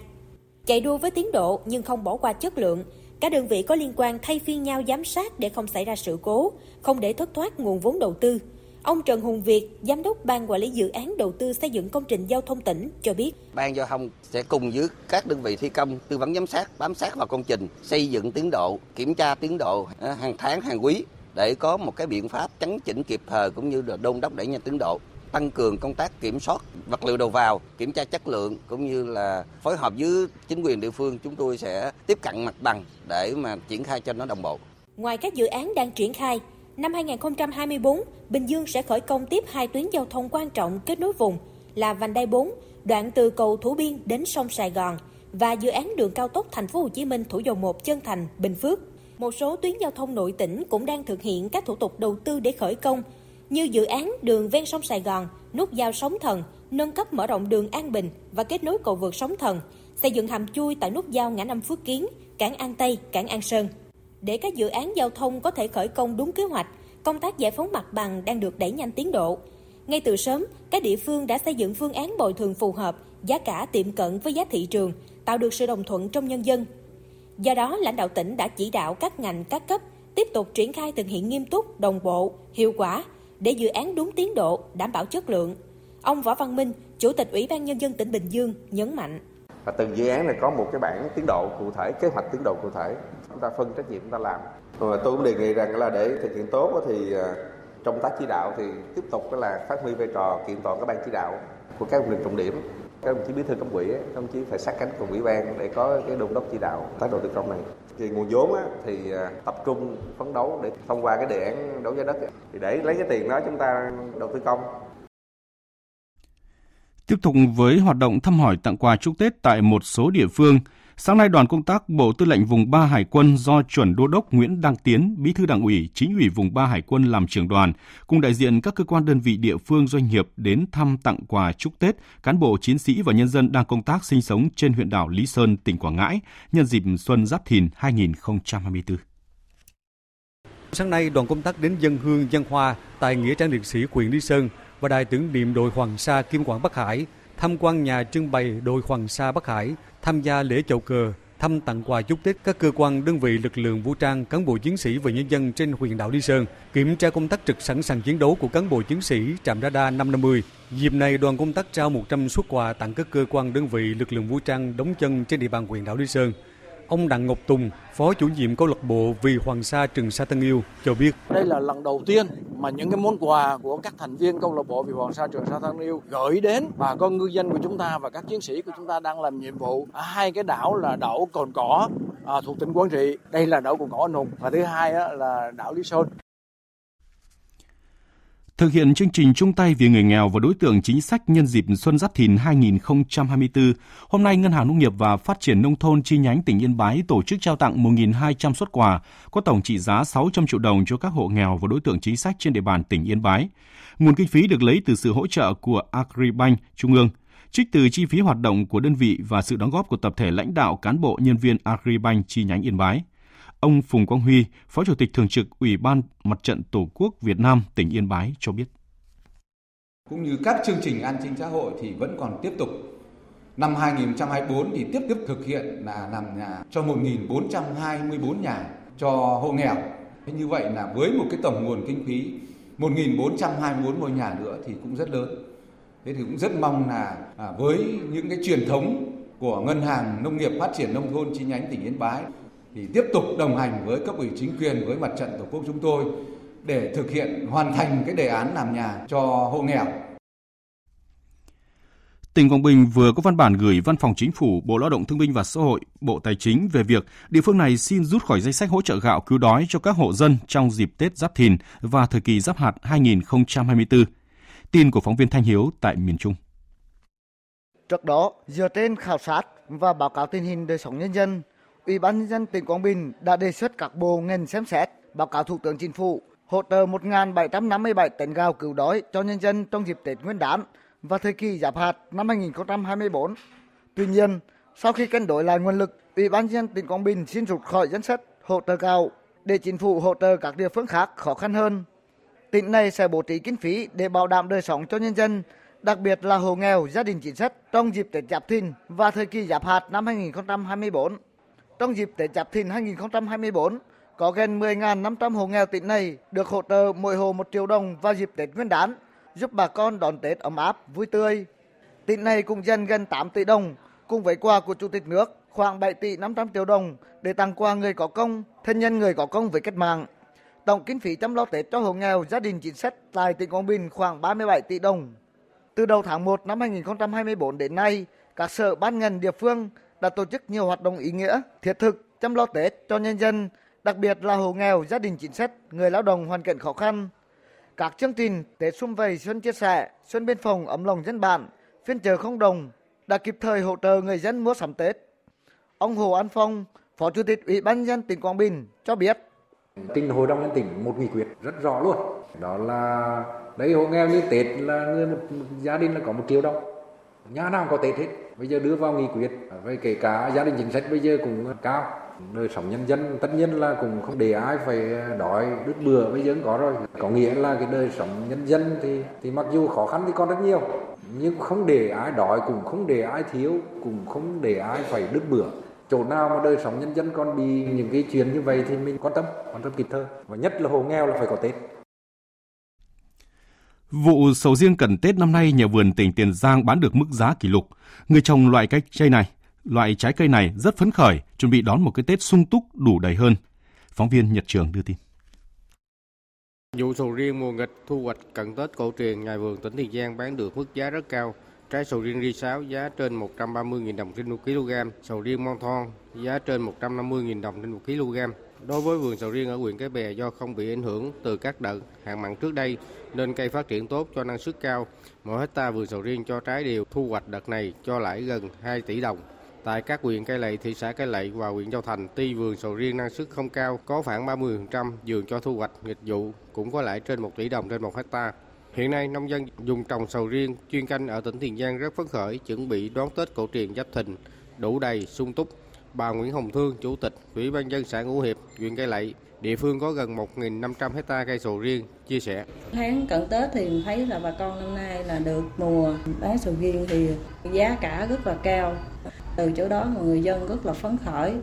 Chạy đua với tiến độ nhưng không bỏ qua chất lượng, các đơn vị có liên quan thay phiên nhau giám sát để không xảy ra sự cố, không để thất thoát nguồn vốn đầu tư. Ông Trần Hùng Việt, Giám đốc Ban Quản lý Dự án Đầu tư Xây dựng Công trình Giao thông tỉnh cho biết. Ban Giao thông sẽ cùng với các đơn vị thi công tư vấn giám sát, bám sát vào công trình, xây dựng tiến độ, kiểm tra tiến độ hàng tháng, hàng quý để có một cái biện pháp chấn chỉnh kịp thời cũng như đôn đốc đẩy nhanh tiến độ, tăng cường công tác kiểm soát vật liệu đầu vào, kiểm tra chất lượng cũng như là phối hợp với chính quyền địa phương, chúng tôi sẽ tiếp cận mặt bằng để mà triển khai cho nó đồng bộ. Ngoài các dự án đang triển khai, năm hai không hai tư, Bình Dương sẽ khởi công tiếp hai tuyến giao thông quan trọng kết nối vùng là Vành đai bốn, đoạn từ cầu Thủ Biên đến sông Sài Gòn và dự án đường cao tốc Thành phố Hồ Chí Minh Thủ Dầu Một Chân Thành Bình Phước. Một số tuyến giao thông nội tỉnh cũng đang thực hiện các thủ tục đầu tư để khởi công, như dự án đường ven sông Sài Gòn, nút giao Sóng Thần, nâng cấp mở rộng đường An Bình và kết nối cầu vượt Sóng Thần, xây dựng hầm chui tại nút giao ngã năm Phước Kiến, cảng An Tây, cảng An Sơn. Để các dự án giao thông có thể khởi công đúng kế hoạch, công tác giải phóng mặt bằng đang được đẩy nhanh tiến độ. Ngay từ sớm, các địa phương đã xây dựng phương án bồi thường phù hợp, giá cả tiệm cận với giá thị trường, tạo được sự đồng thuận trong nhân dân. Do đó, lãnh đạo tỉnh đã chỉ đạo các ngành các cấp tiếp tục triển khai thực hiện nghiêm túc, đồng bộ, hiệu quả để dự án đúng tiến độ, đảm bảo chất lượng. Ông Võ Văn Minh, Chủ tịch Ủy ban Nhân dân tỉnh Bình Dương nhấn mạnh. Và từng dự án này có một cái bảng tiến độ cụ thể, kế hoạch tiến độ cụ thể. Chúng ta phân trách nhiệm chúng ta làm. Và tôi cũng đề nghị rằng là để thực hiện tốt thì trong tác chỉ đạo thì tiếp tục là phát huy vai trò kiện toàn các ban chỉ đạo của các vùng trọng điểm. Các đồng chí bí thư cấp ủy, các đồng chí phải sát cánh cùng ủy ban để có cái đôn đốc chỉ đạo tác đầu tư công này. Thì nguồn vốn thì tập trung phấn đấu để thông qua cái đề án đấu giá đất thì để lấy cái tiền đó chúng ta đầu tư công. Tiếp tục với hoạt động thăm hỏi tặng quà chúc Tết tại một số địa phương, sáng nay đoàn công tác Bộ Tư lệnh Vùng ba Hải quân do Chuẩn Đô đốc Nguyễn Đăng Tiến, Bí thư Đảng ủy, Chính ủy Vùng ba Hải quân làm trưởng đoàn, cùng đại diện các cơ quan đơn vị địa phương doanh nghiệp đến thăm tặng quà chúc Tết cán bộ chiến sĩ và nhân dân đang công tác sinh sống trên huyện đảo Lý Sơn, tỉnh Quảng Ngãi nhân dịp Xuân Giáp Thìn hai không hai tư. Sáng nay đoàn công tác đến dân hương dân hoa tại nghĩa trang liệt sĩ huyện Lý Sơn và đài tưởng niệm đội Hoàng Sa Kim Quảng Bắc Hải, tham quan nhà trưng bày đội Hoàng Sa Bắc Hải, tham gia lễ chầu cờ, thăm tặng quà chúc Tết các cơ quan đơn vị lực lượng vũ trang, cán bộ chiến sĩ và nhân dân trên huyện đảo Lý Sơn, kiểm tra công tác trực sẵn sàng chiến đấu của cán bộ chiến sĩ trạm radar năm năm mươi. Dịp này đoàn công tác trao một trăm suất quà tặng các cơ quan đơn vị lực lượng vũ trang đóng chân trên địa bàn huyện đảo Lý Sơn. Ông Đặng Ngọc Tùng, Phó chủ nhiệm câu lạc bộ Vì Hoàng Sa Trường Sa Thân Yêu cho biết. Đây là lần đầu tiên mà những cái món quà của các thành viên câu lạc bộ Vì Hoàng Sa Trường Sa Thân Yêu gửi đến bà con ngư dân của chúng ta và các chiến sĩ của chúng ta đang làm nhiệm vụ ở hai cái đảo là đảo Cồn Cỏ à, thuộc tỉnh Quảng Trị. Đây là đảo Cồn Cỏ Anh Hùng và thứ hai là đảo Lý Sơn. Thực hiện chương trình chung tay vì người nghèo và đối tượng chính sách nhân dịp Xuân Giáp Thìn hai không hai tư, hôm nay Ngân hàng Nông nghiệp và Phát triển Nông thôn chi nhánh tỉnh Yên Bái tổ chức trao tặng một nghìn hai trăm suất quà có tổng trị giá sáu trăm triệu đồng cho các hộ nghèo và đối tượng chính sách trên địa bàn tỉnh Yên Bái. Nguồn kinh phí được lấy từ sự hỗ trợ của Agribank Trung ương, trích từ chi phí hoạt động của đơn vị và sự đóng góp của tập thể lãnh đạo cán bộ nhân viên Agribank chi nhánh Yên Bái. Ông Phùng Quang Huy, Phó Chủ tịch Thường trực Ủy ban Mặt trận Tổ quốc Việt Nam tỉnh Yên Bái cho biết. Cũng như các chương trình an sinh xã hội thì vẫn còn tiếp tục. Năm hai không hai tư thì tiếp tiếp thực hiện là làm nhà cho một nghìn bốn trăm hai mươi tư nhà cho hộ nghèo. Như vậy là với một cái tổng nguồn kinh phí một nghìn bốn trăm hai mươi tư ngôi nhà nữa thì cũng rất lớn. Thế thì cũng rất mong là với những cái truyền thống của Ngân hàng Nông nghiệp Phát triển Nông thôn chi nhánh tỉnh Yên Bái thì tiếp tục đồng hành với cấp ủy chính quyền, với Mặt trận Tổ quốc chúng tôi để thực hiện hoàn thành cái đề án làm nhà cho hộ nghèo. Tỉnh Quảng Bình vừa có văn bản gửi Văn phòng Chính phủ, Bộ Lao động Thương binh và Xã hội, Bộ Tài chính về việc địa phương này xin rút khỏi danh sách hỗ trợ gạo cứu đói cho các hộ dân trong dịp Tết Giáp Thìn và thời kỳ giáp hạt hai không hai tư. Tin của phóng viên Thanh Hiếu tại miền Trung. Trước đó, dựa trên khảo sát và báo cáo tình hình đời sống nhân dân, Ủy ban nhân dân tỉnh Quảng Bình đã đề xuất các bộ ngành xem xét báo cáo Thủ tướng Chính phủ hỗ trợ một nghìn bảy trăm năm mươi bảy tấn gạo cứu đói cho nhân dân trong dịp Tết Nguyên đán và thời kỳ giáp hạt năm hai không hai tư. Tuy nhiên, sau khi cân đối lại nguồn lực, Ủy ban nhân dân tỉnh Quảng Bình xin rút khỏi danh sách hỗ trợ gạo để Chính phủ hỗ trợ các địa phương khác khó khăn hơn. Tỉnh này sẽ bố trí kinh phí để bảo đảm đời sống cho nhân dân, đặc biệt là hộ nghèo, gia đình chính sách trong dịp Tết Giáp Thìn và thời kỳ giáp hạt năm hai không hai tư. Trong dịp Tết Giáp Thìn hai không hai tư, Có gần mười nghìn năm trăm hộ nghèo tỉnh này được hỗ trợ mỗi hộ một triệu đồng vào dịp Tết Nguyên đán, giúp bà con đón Tết ấm áp, vui tươi. Tỉnh này cũng dành gần tám tỷ đồng, cùng với quà của Chủ tịch nước khoảng bảy tỷ năm trăm triệu đồng để tặng quà người có công, thân nhân người có công với cách mạng. Tổng kinh phí chăm lo Tết cho hộ nghèo, gia đình chính sách tại tỉnh Quảng Bình khoảng ba mươi bảy tỷ đồng. Từ đầu tháng một năm hai nghìn không trăm hai mươi tư đến nay, các sở ban ngành địa phương đã tổ chức nhiều hoạt động ý nghĩa, thiết thực chăm lo Tết cho nhân dân, đặc biệt là hộ nghèo, gia đình chính sách, người lao động hoàn cảnh khó khăn. Các chương trình Tết sum vầy, xuân chia sẻ, xuân biên phòng ấm lòng dân bản, phiên chợ không đồng đã kịp thời hỗ trợ người dân mua sắm Tết. Ông Hồ An Phong, Phó Chủ tịch Ủy ban nhân dân tỉnh Quảng Bình cho biết: Trình Hội đồng nhân tỉnh một nghị quyết rất rõ luôn, đó là đấy, hộ nghèo như Tết là người một gia đình là có một triệu đồng, nhà nào có Tết hết. Bây giờ đưa vào nghị quyết, với kể cả gia đình chính sách bây giờ cũng cao, đời sống nhân dân tất nhiên là cũng không để ai phải đói đứt bừa, bây giờ cũng có rồi. Có nghĩa là cái đời sống nhân dân thì thì mặc dù khó khăn thì còn rất nhiều, nhưng không để ai đói, cũng không để ai thiếu, cũng không để ai phải đứt bừa. Chỗ nào mà đời sống nhân dân còn bị những cái chuyện như vậy thì mình quan tâm, quan tâm kịp thời, và nhất là hộ nghèo là phải có Tết. Vụ sầu riêng cần Tết năm nay, nhà vườn tỉnh Tiền Giang bán được mức giá kỷ lục. Người trồng loại cây trái này, loại trái cây này rất phấn khởi, chuẩn bị đón một cái Tết sung túc đủ đầy hơn. Phóng viên Nhật Trường đưa tin. Vụ sầu riêng mùa nghịch thu hoạch cận Tết cổ truyền, nhà vườn tỉnh Tiền Giang bán được mức giá rất cao. Trái sầu riêng ri sáo giá trên một trăm ba mươi nghìn đồng trên một ki lô gam, sầu riêng mon thon giá trên một trăm năm mươi nghìn đồng trên một ki lô gam. Đối với vườn sầu riêng ở huyện Cái Bè, do không bị ảnh hưởng từ các đợt hạn mặn trước đây nên cây phát triển tốt cho năng suất cao. Mỗi hectare vườn sầu riêng cho trái điều thu hoạch đợt này cho lãi gần hai tỷ đồng. Tại các huyện Cây Lậy, thị xã Cây Lậy và huyện Châu Thành, tuy vườn sầu riêng năng suất không cao, có khoảng ba mươi phần trăm vườn cho thu hoạch nghịch vụ cũng có lãi trên một tỷ đồng trên một hectare. Hiện nay, nông dân dùng trồng sầu riêng chuyên canh ở tỉnh Tiền Giang rất phấn khởi, chuẩn bị đón Tết cổ truyền Giáp Thìn đủ đầy, sung túc. Bà Nguyễn Hồng Thương, Chủ tịch Ủy ban nhân dân xã Ngũ Hiệp, huyện Cây Lậy, địa phương có gần một nghìn năm trăm héc ta cây sầu riêng, chia sẻ. Tháng cận Tết thì thấy là bà con năm nay là được mùa, bán sầu riêng thì giá cả rất là cao. Từ chỗ đó mà người dân rất là phấn khởi.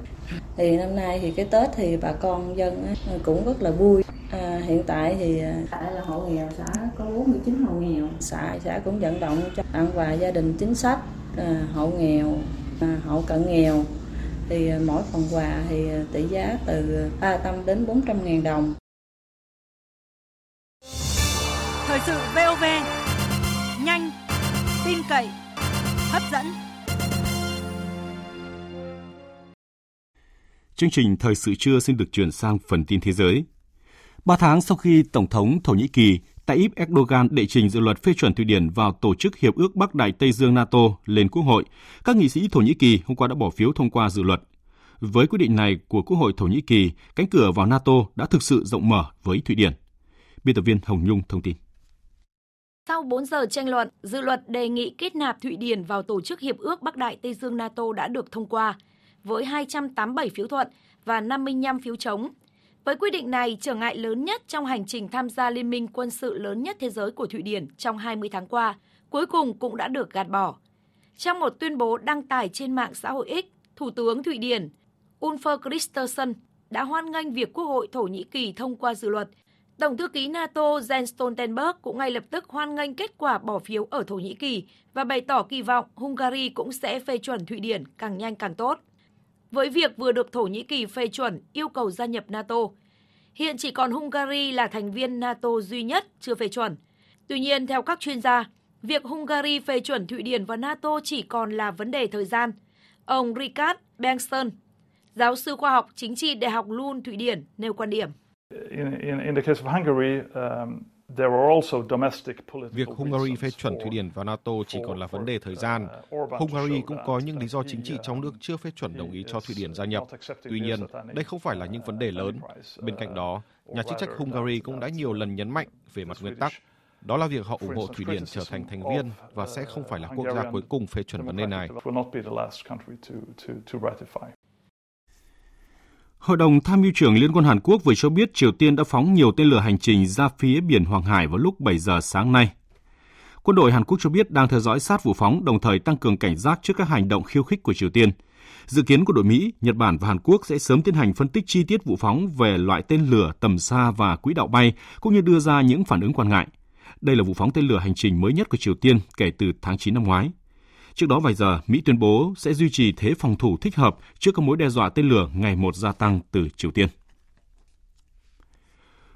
Thì năm nay thì cái Tết thì bà con dân cũng rất là vui. À, hiện tại thì tại là hộ nghèo xã có bốn mươi chín hộ nghèo. Xã xã cũng vận động cho tặng quà gia đình chính sách, à, hộ nghèo, à, hộ cận nghèo. Thì mỗi phần quà thì tỷ giá từ ba trăm đến bốn trăm nghìn đồng. Thời sự vê o vê, nhanh, tin cậy, hấp dẫn. Chương trình Thời sự trưa xin được chuyển sang phần tin thế giới. Ba tháng sau khi Tổng thống Thổ Nhĩ Kỳ Tayyip Erdoğan đệ trình dự luật phê chuẩn Thụy Điển vào Tổ chức Hiệp ước Bắc Đại Tây Dương NATO lên Quốc hội, các nghị sĩ Thổ Nhĩ Kỳ hôm qua đã bỏ phiếu thông qua dự luật. Với quyết định này của Quốc hội Thổ Nhĩ Kỳ, cánh cửa vào NATO đã thực sự rộng mở với Thụy Điển. Biên tập viên Hồng Nhung thông tin. Sau bốn giờ tranh luận, dự luật đề nghị kết nạp Thụy Điển vào Tổ chức Hiệp ước Bắc Đại Tây Dương NATO đã được thông qua, với hai trăm tám mươi bảy phiếu thuận và năm mươi lăm phiếu chống. Với quyết định này, trở ngại lớn nhất trong hành trình tham gia liên minh quân sự lớn nhất thế giới của Thụy Điển trong hai mươi tháng qua, cuối cùng cũng đã được gạt bỏ. Trong một tuyên bố đăng tải trên mạng xã hội X, Thủ tướng Thụy Điển Ulf Kristersson đã hoan nghênh việc Quốc hội Thổ Nhĩ Kỳ thông qua dự luật. Tổng thư ký NATO Jens Stoltenberg cũng ngay lập tức hoan nghênh kết quả bỏ phiếu ở Thổ Nhĩ Kỳ và bày tỏ kỳ vọng Hungary cũng sẽ phê chuẩn Thụy Điển càng nhanh càng tốt. Với việc vừa được Thổ Nhĩ Kỳ phê chuẩn yêu cầu gia nhập NATO, hiện chỉ còn Hungary là thành viên NATO duy nhất chưa phê chuẩn. Tuy nhiên, theo các chuyên gia, việc Hungary phê chuẩn Thụy Điển và NATO chỉ còn là vấn đề thời gian. Ông Richard Bengtsson, giáo sư khoa học chính trị Đại học Lund, Thụy Điển, nêu quan điểm. In, in, in the case of Hungary, um... Việc Hungary phê chuẩn Thụy Điển vào NATO chỉ còn là vấn đề thời gian. Hungary cũng có những lý do chính trị trong nước chưa phê chuẩn đồng ý cho Thụy Điển gia nhập. Tuy nhiên, đây không phải là những vấn đề lớn. Bên cạnh đó, nhà chức trách Hungary cũng đã nhiều lần nhấn mạnh về mặt nguyên tắc. Đó là việc họ ủng hộ Thụy Điển trở thành thành viên và sẽ không phải là quốc gia cuối cùng phê chuẩn vấn đề này. Hội đồng Tham mưu trưởng Liên quân Hàn Quốc vừa cho biết Triều Tiên đã phóng nhiều tên lửa hành trình ra phía biển Hoàng Hải vào lúc bảy giờ sáng nay. Quân đội Hàn Quốc cho biết đang theo dõi sát vụ phóng, đồng thời tăng cường cảnh giác trước các hành động khiêu khích của Triều Tiên. Dự kiến của đội Mỹ, Nhật Bản và Hàn Quốc sẽ sớm tiến hành phân tích chi tiết vụ phóng về loại tên lửa tầm xa và quỹ đạo bay, cũng như đưa ra những phản ứng quan ngại. Đây là vụ phóng tên lửa hành trình mới nhất của Triều Tiên kể từ tháng chín năm ngoái. Trước đó vài giờ, Mỹ tuyên bố sẽ duy trì thế phòng thủ thích hợp trước các mối đe dọa tên lửa ngày một gia tăng từ Triều Tiên.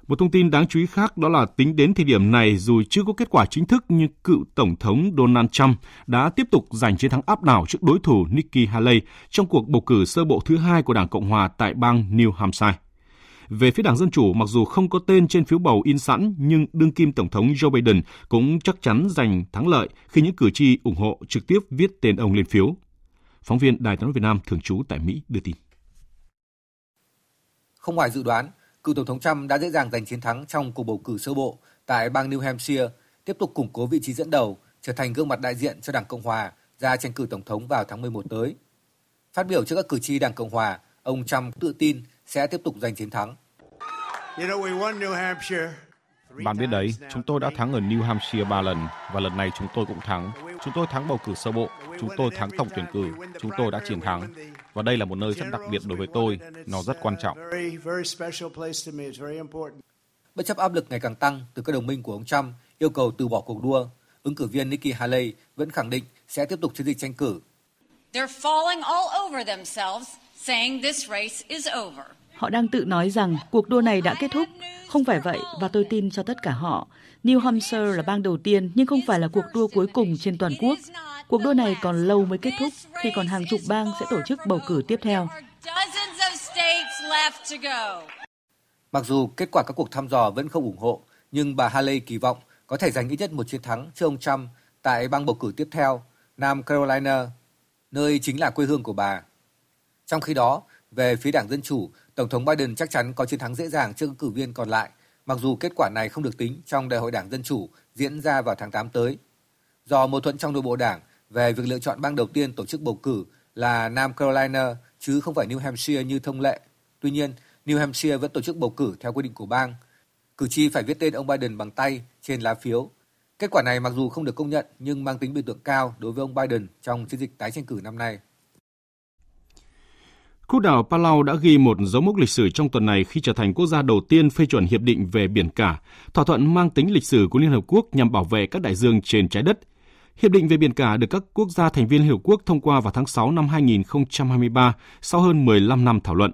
Một thông tin đáng chú ý khác đó là tính đến thời điểm này, dù chưa có kết quả chính thức nhưng cựu Tổng thống Donald Trump đã tiếp tục giành chiến thắng áp đảo trước đối thủ Nikki Haley trong cuộc bầu cử sơ bộ thứ hai của Đảng Cộng Hòa tại bang New Hampshire. Về phía Đảng Dân Chủ, mặc dù không có tên trên phiếu bầu in sẵn, nhưng đương kim Tổng thống Joe Biden cũng chắc chắn giành thắng lợi khi những cử tri ủng hộ trực tiếp viết tên ông lên phiếu. Phóng viên Đài Tiếng nói Việt Nam thường trú tại Mỹ đưa tin. Không ngoài dự đoán, cựu Tổng thống Trump đã dễ dàng giành chiến thắng trong cuộc bầu cử sơ bộ tại bang New Hampshire, tiếp tục củng cố vị trí dẫn đầu, trở thành gương mặt đại diện cho Đảng Cộng Hòa ra tranh cử Tổng thống vào tháng mười một tới. Phát biểu trước các cử tri Đảng Cộng Hòa, ông Trump tự tin sẽ tiếp tục giành chiến thắng. Bạn biết đấy, chúng tôi đã thắng ở New Hampshire ba lần và lần này chúng tôi cũng thắng. Chúng tôi thắng bầu cử sơ bộ, chúng tôi thắng tổng tuyển cử, chúng tôi đã chiến thắng. Và đây là một nơi rất đặc biệt đối với tôi, nó rất quan trọng. Bất chấp áp lực ngày càng tăng từ các đồng minh của ông Trump yêu cầu từ bỏ cuộc đua, ứng cử viên Nikki Haley vẫn khẳng định sẽ tiếp tục chiến dịch tranh cử. Họ đang tự nói rằng cuộc đua này đã kết thúc. Không phải vậy và tôi tin cho tất cả họ. New Hampshire là bang đầu tiên nhưng không phải là cuộc đua cuối cùng trên toàn quốc. Cuộc đua này còn lâu mới kết thúc khi còn hàng chục bang sẽ tổ chức bầu cử tiếp theo. Mặc dù kết quả các cuộc thăm dò vẫn không ủng hộ, nhưng bà Haley kỳ vọng có thể giành ít nhất một chiến thắng trước ông Trump tại bang bầu cử tiếp theo, Nam Carolina, nơi chính là quê hương của bà. Trong khi đó, về phía Đảng Dân Chủ, Tổng thống Biden chắc chắn có chiến thắng dễ dàng trước ứng cử viên còn lại, mặc dù kết quả này không được tính trong Đại hội Đảng Dân Chủ diễn ra vào tháng tám tới. Do mâu thuẫn trong nội bộ đảng về việc lựa chọn bang đầu tiên tổ chức bầu cử là Nam Carolina chứ không phải New Hampshire như thông lệ. Tuy nhiên, New Hampshire vẫn tổ chức bầu cử theo quy định của bang. Cử tri phải viết tên ông Biden bằng tay trên lá phiếu. Kết quả này mặc dù không được công nhận nhưng mang tính biểu tượng cao đối với ông Biden trong chiến dịch tái tranh cử năm nay. Quốc đảo Palau đã ghi một dấu mốc lịch sử trong tuần này khi trở thành quốc gia đầu tiên phê chuẩn hiệp định về biển cả, thỏa thuận mang tính lịch sử của Liên Hợp Quốc nhằm bảo vệ các đại dương trên trái đất. Hiệp định về biển cả được các quốc gia thành viên Liên Hợp Quốc thông qua vào tháng sáu năm hai không hai ba sau hơn mười lăm năm thảo luận.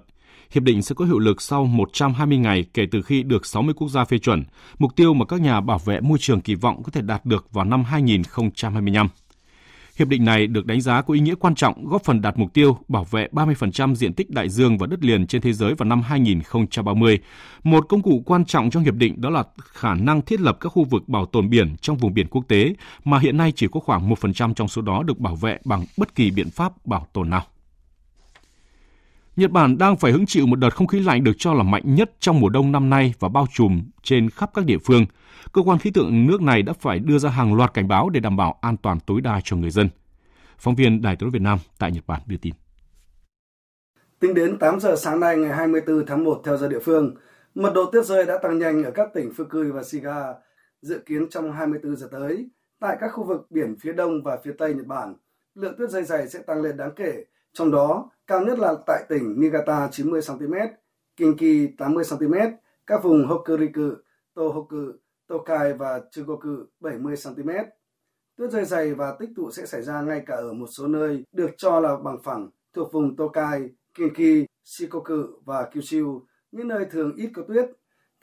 Hiệp định sẽ có hiệu lực sau một trăm hai mươi ngày kể từ khi được sáu mươi quốc gia phê chuẩn, mục tiêu mà các nhà bảo vệ môi trường kỳ vọng có thể đạt được vào năm hai không hai lăm. Hiệp định này được đánh giá có ý nghĩa quan trọng, góp phần đạt mục tiêu bảo vệ ba mươi phần trăm diện tích đại dương và đất liền trên thế giới vào năm hai không ba mươi. Một công cụ quan trọng trong hiệp định đó là khả năng thiết lập các khu vực bảo tồn biển trong vùng biển quốc tế, mà hiện nay chỉ có khoảng một phần trăm trong số đó được bảo vệ bằng bất kỳ biện pháp bảo tồn nào. Nhật Bản đang phải hứng chịu một đợt không khí lạnh được cho là mạnh nhất trong mùa đông năm nay và bao trùm trên khắp các địa phương. Cơ quan khí tượng nước này đã phải đưa ra hàng loạt cảnh báo để đảm bảo an toàn tối đa cho người dân. Phóng viên Đài Tiếng nói Việt Nam tại Nhật Bản đưa tin. Tính đến tám giờ sáng nay ngày hai mươi tư tháng một theo giờ địa phương, mật độ tuyết rơi đã tăng nhanh ở các tỉnh Fukui và Shiga. Dự kiến trong hai mươi tư giờ tới, tại các khu vực biển phía đông và phía tây Nhật Bản, lượng tuyết rơi dày sẽ tăng lên đáng kể, trong đó cao nhất là tại tỉnh Niigata chín mươi xăng-ti-mét, Kinki tám mươi xăng-ti-mét, các vùng Hokuriku, Tohoku, Tokai và Chugoku bảy mươi xăng-ti-mét. Tuyết rơi dày và tích tụ sẽ xảy ra ngay cả ở một số nơi được cho là bằng phẳng thuộc vùng Tokai, Kinki, Shikoku và Kyushu, những nơi thường ít có tuyết.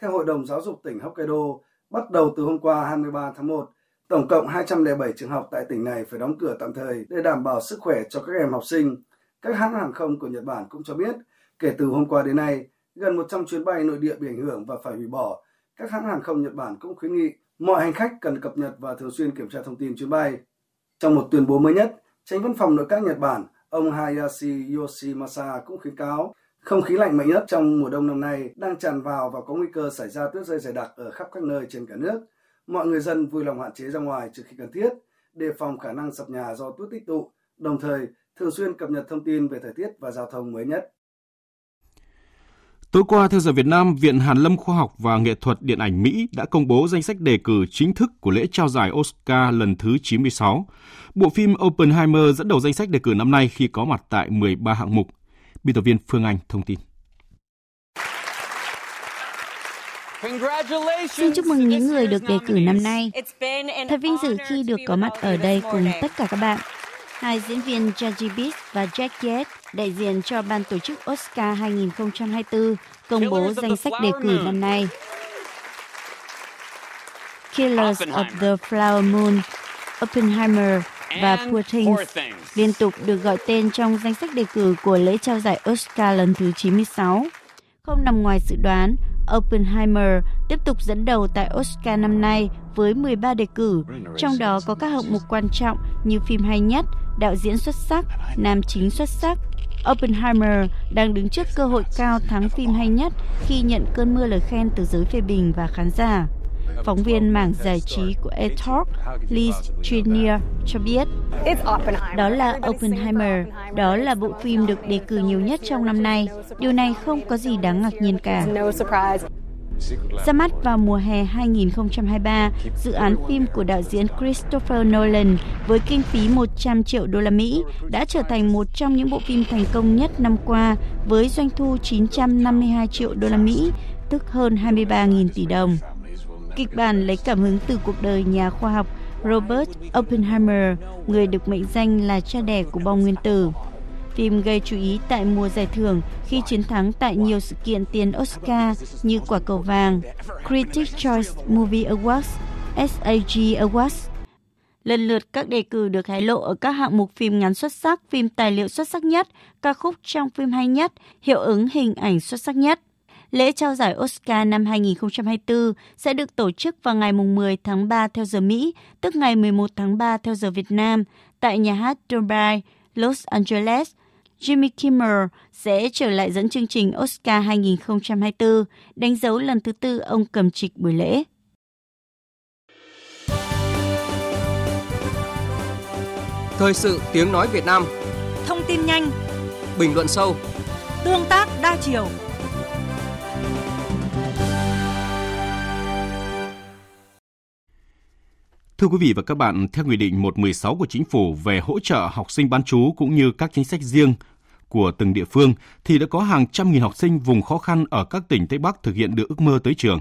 Theo Hội đồng Giáo dục tỉnh Hokkaido, bắt đầu từ hôm qua hai mươi ba tháng một, tổng cộng hai trăm lẻ bảy trường học tại tỉnh này phải đóng cửa tạm thời để đảm bảo sức khỏe cho các em học sinh. Các hãng hàng không của Nhật Bản cũng cho biết, kể từ hôm qua đến nay, gần một trăm chuyến bay nội địa bị ảnh hưởng và phải hủy bỏ. Các hãng hàng không Nhật Bản cũng khuyến nghị mọi hành khách cần cập nhật và thường xuyên kiểm tra thông tin chuyến bay. Trong một tuyên bố mới nhất, Chánh văn phòng nội các Nhật Bản, ông Hayashi Yoshimasa cũng khuyến cáo không khí lạnh mạnh nhất trong mùa đông năm nay đang tràn vào và có nguy cơ xảy ra tuyết rơi dày đặc ở khắp các nơi trên cả nước. Mọi người dân vui lòng hạn chế ra ngoài trừ khi cần thiết, đề phòng khả năng sập nhà do tuyết tích tụ, đồng thời thường xuyên cập nhật thông tin về thời tiết và giao thông mới nhất. Tối qua, theo giờ Việt Nam, Viện Hàn Lâm Khoa học và Nghệ thuật Điện ảnh Mỹ đã công bố danh sách đề cử chính thức của lễ trao giải Oscar lần thứ chín mươi sáu. Bộ phim Oppenheimer dẫn đầu danh sách đề cử năm nay khi có mặt tại mười ba hạng mục. Biên tập viên Phương Anh thông tin. Xin chúc mừng những người được đề cử năm nay. Thật vinh dự khi được có mặt ở đây cùng tất cả các bạn. Hai diễn viên Jazzy Beetz và Jack Yates, đại diện cho ban tổ chức Oscar hai không hai tư, công bố danh sách đề cử năm nay. Killers of the Flower Moon, Oppenheimer và Poor Things liên tục được gọi tên trong danh sách đề cử của lễ trao giải Oscar lần thứ chín mươi sáu. Không nằm ngoài dự đoán, Oppenheimer tiếp tục dẫn đầu tại Oscar năm nay với mười ba đề cử, trong đó có các hạng mục quan trọng như phim hay nhất, đạo diễn xuất sắc, nam chính xuất sắc. Oppenheimer đang đứng trước cơ hội cao thắng phim hay nhất khi nhận cơn mưa lời khen từ giới phê bình và khán giả. Phóng viên mảng giải trí của A-Talk, Liz Trinier cho biết, đó là Oppenheimer, đó là bộ phim được đề cử nhiều nhất trong năm nay. Điều này không có gì đáng ngạc nhiên cả. Ra mắt vào mùa hè hai không hai ba, dự án phim của đạo diễn Christopher Nolan với kinh phí một trăm triệu đô la Mỹ đã trở thành một trong những bộ phim thành công nhất năm qua với doanh thu chín trăm năm mươi hai triệu đô la Mỹ, tức hơn hai mươi ba nghìn tỷ đồng. Kịch bản lấy cảm hứng từ cuộc đời nhà khoa học Robert Oppenheimer, người được mệnh danh là cha đẻ của bom nguyên tử. Phim gây chú ý tại mùa giải thưởng khi chiến thắng tại nhiều sự kiện tiền Oscar như Quả Cầu Vàng, Critics' Choice Movie Awards, ét a giê Awards. Lần lượt các đề cử được hé lộ ở các hạng mục phim ngắn xuất sắc, phim tài liệu xuất sắc nhất, ca khúc trong phim hay nhất, hiệu ứng hình ảnh xuất sắc nhất. Lễ trao giải Oscar năm hai không hai tư sẽ được tổ chức vào ngày mười tháng ba theo giờ Mỹ, tức ngày mười một tháng ba theo giờ Việt Nam, tại nhà hát Dolby, Los Angeles. Jimmy Kimmel sẽ trở lại dẫn chương trình Oscar hai không hai tư, đánh dấu lần thứ tư ông cầm trịch buổi lễ. Thời sự tiếng nói Việt Nam. Thông tin nhanh, bình luận sâu, tương tác đa chiều. Thưa quý vị và các bạn, theo Nghị định một trăm mười sáu của Chính phủ về hỗ trợ học sinh bán trú cũng như các chính sách riêng của từng địa phương, thì đã có hàng trăm nghìn học sinh vùng khó khăn ở các tỉnh Tây Bắc thực hiện được ước mơ tới trường.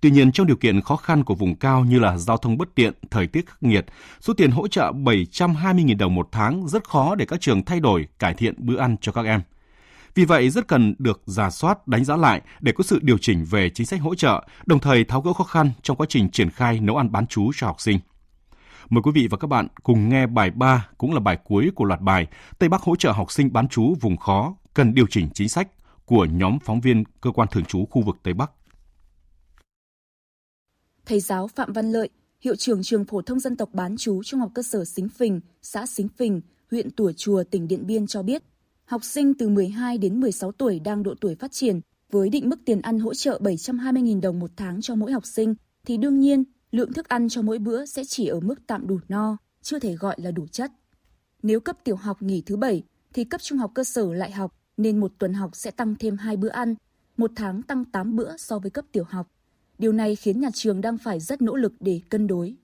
Tuy nhiên, trong điều kiện khó khăn của vùng cao như là giao thông bất tiện, thời tiết khắc nghiệt, số tiền hỗ trợ bảy trăm hai mươi nghìn đồng một tháng rất khó để các trường thay đổi, cải thiện bữa ăn cho các em. Vì vậy, rất cần được rà soát, đánh giá lại để có sự điều chỉnh về chính sách hỗ trợ, đồng thời tháo gỡ khó khăn trong quá trình triển khai nấu ăn bán trú cho học sinh. Mời quý vị và các bạn cùng nghe bài ba, cũng là bài cuối của loạt bài Tây Bắc hỗ trợ học sinh bán trú vùng khó, cần điều chỉnh chính sách của nhóm phóng viên Cơ quan Thường trú khu vực Tây Bắc. Thầy giáo Phạm Văn Lợi, hiệu trưởng trường phổ thông dân tộc bán trú Trung học cơ sở Xính Phình, xã Xính Phình, huyện Tủa Chùa, tỉnh Điện Biên cho biết, học sinh từ mười hai đến mười sáu tuổi đang độ tuổi phát triển với định mức tiền ăn hỗ trợ bảy trăm hai mươi nghìn đồng một tháng cho mỗi học sinh thì đương nhiên lượng thức ăn cho mỗi bữa sẽ chỉ ở mức tạm đủ no, chưa thể gọi là đủ chất. Nếu cấp tiểu học nghỉ thứ bảy thì cấp trung học cơ sở lại học nên một tuần học sẽ tăng thêm hai bữa ăn, một tháng tăng tám bữa so với cấp tiểu học. Điều này khiến nhà trường đang phải rất nỗ lực để cân đối.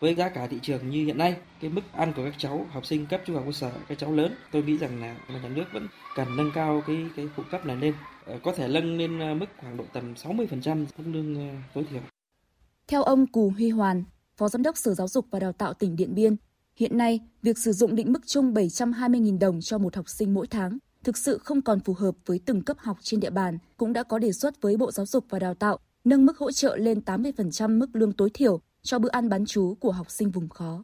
Với giá cả thị trường như hiện nay, cái mức ăn của các cháu học sinh cấp trung học cơ sở, các cháu lớn, tôi nghĩ rằng là nhà nước vẫn cần nâng cao cái cái phụ cấp này lên, có thể nâng lên mức khoảng độ tầm sáu mươi phần trăm mức lương tối thiểu. Theo ông Cù Huy Hoàn, Phó Giám đốc Sở Giáo dục và Đào tạo tỉnh Điện Biên, hiện nay việc sử dụng định mức chung bảy trăm hai mươi nghìn đồng cho một học sinh mỗi tháng thực sự không còn phù hợp với từng cấp học trên địa bàn, cũng đã có đề xuất với Bộ Giáo dục và Đào tạo nâng mức hỗ trợ lên tám mươi phần trăm mức lương tối thiểu cho bữa ăn bán trú của học sinh vùng khó.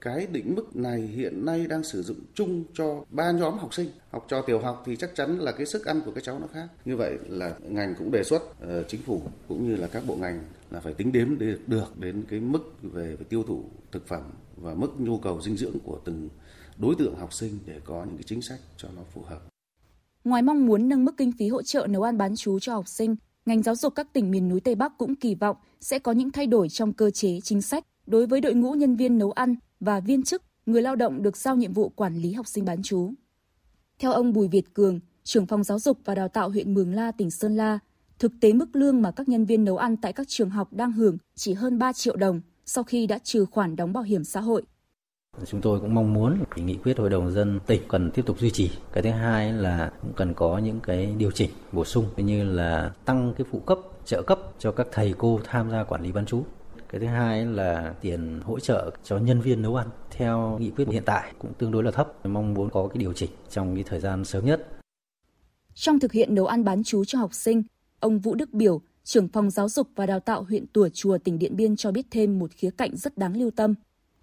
Cái định mức này hiện nay đang sử dụng chung cho ba nhóm học sinh. Học trò tiểu học thì chắc chắn là cái sức ăn của các cháu nó khác. Như vậy là ngành cũng đề xuất uh, chính phủ cũng như là các bộ ngành là phải tính đến để được đến cái mức về, về tiêu thụ thực phẩm và mức nhu cầu dinh dưỡng của từng đối tượng học sinh để có những cái chính sách cho nó phù hợp. Ngoài mong muốn nâng mức kinh phí hỗ trợ nấu ăn bán trú cho học sinh, ngành giáo dục các tỉnh miền núi Tây Bắc cũng kỳ vọng sẽ có những thay đổi trong cơ chế chính sách đối với đội ngũ nhân viên nấu ăn và viên chức, người lao động được giao nhiệm vụ quản lý học sinh bán trú. Theo ông Bùi Việt Cường, trưởng phòng giáo dục và đào tạo huyện Mường La, tỉnh Sơn La, thực tế mức lương mà các nhân viên nấu ăn tại các trường học đang hưởng chỉ hơn ba triệu đồng sau khi đã trừ khoản đóng bảo hiểm xã hội. Chúng tôi cũng mong muốn nghị quyết Hội đồng dân tỉnh cần tiếp tục duy trì. Cái thứ hai là cũng cần có những cái điều chỉnh bổ sung như là tăng cái phụ cấp, trợ cấp cho các thầy cô tham gia quản lý bán trú. Cái thứ hai là tiền hỗ trợ cho nhân viên nấu ăn theo nghị quyết hiện tại cũng tương đối là thấp. Mong muốn có cái điều chỉnh trong cái thời gian sớm nhất. Trong thực hiện nấu ăn bán trú cho học sinh, ông Vũ Đức Biểu, trưởng phòng giáo dục và đào tạo huyện Tủa Chùa, tỉnh Điện Biên cho biết thêm một khía cạnh rất đáng lưu tâm.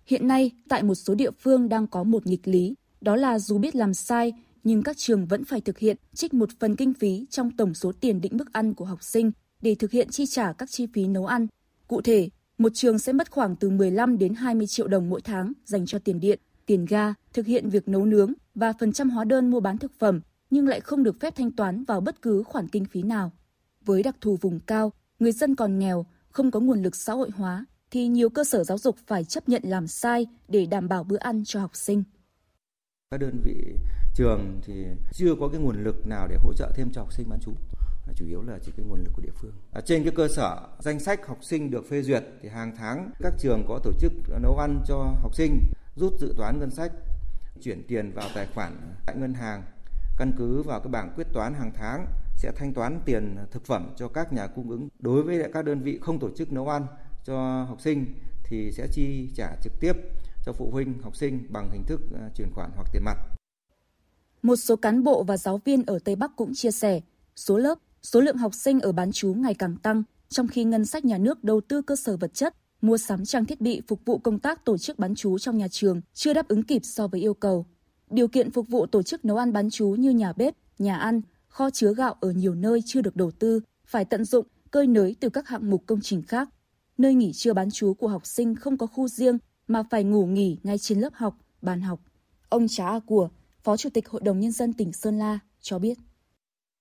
Hiện nay, tại một số địa phương đang có một nghịch lý, đó là dù biết làm sai nhưng các trường vẫn phải thực hiện trích một phần kinh phí trong tổng số tiền định mức ăn của học sinh để thực hiện chi trả các chi phí nấu ăn. Cụ thể, một trường sẽ mất khoảng từ mười lăm đến hai mươi triệu đồng mỗi tháng dành cho tiền điện, tiền ga, thực hiện việc nấu nướng và phần trăm hóa đơn mua bán thực phẩm, nhưng lại không được phép thanh toán vào bất cứ khoản kinh phí nào. Với đặc thù vùng cao, người dân còn nghèo, không có nguồn lực xã hội hóa, thì nhiều cơ sở giáo dục phải chấp nhận làm sai để đảm bảo bữa ăn cho học sinh. Các đơn vị trường thì chưa có cái nguồn lực nào để hỗ trợ thêm cho học sinh bán trú, chủ yếu là chỉ cái nguồn lực của địa phương. À, trên cái cơ sở danh sách học sinh được phê duyệt thì hàng tháng các trường có tổ chức nấu ăn cho học sinh, rút dự toán ngân sách, chuyển tiền vào tài khoản tại ngân hàng, căn cứ vào cái bảng quyết toán hàng tháng sẽ thanh toán tiền thực phẩm cho các nhà cung ứng. Đối với các đơn vị không tổ chức nấu ăn cho học sinh thì sẽ chi trả trực tiếp cho phụ huynh học sinh bằng hình thức chuyển khoản hoặc tiền mặt. Một số cán bộ và giáo viên ở Tây Bắc cũng chia sẻ, số lớp, số lượng học sinh ở bán trú ngày càng tăng, trong khi ngân sách nhà nước đầu tư cơ sở vật chất, mua sắm trang thiết bị phục vụ công tác tổ chức bán trú trong nhà trường chưa đáp ứng kịp so với yêu cầu. Điều kiện phục vụ tổ chức nấu ăn bán trú như nhà bếp, nhà ăn, kho chứa gạo ở nhiều nơi chưa được đầu tư, phải tận dụng, cơi nới từ các hạng mục công trình khác. Nơi nghỉ trưa bán trú của học sinh không có khu riêng mà phải ngủ nghỉ ngay trên lớp học, bàn học. Ông Trá A Của, Phó Chủ tịch Hội đồng Nhân dân tỉnh Sơn La cho biết.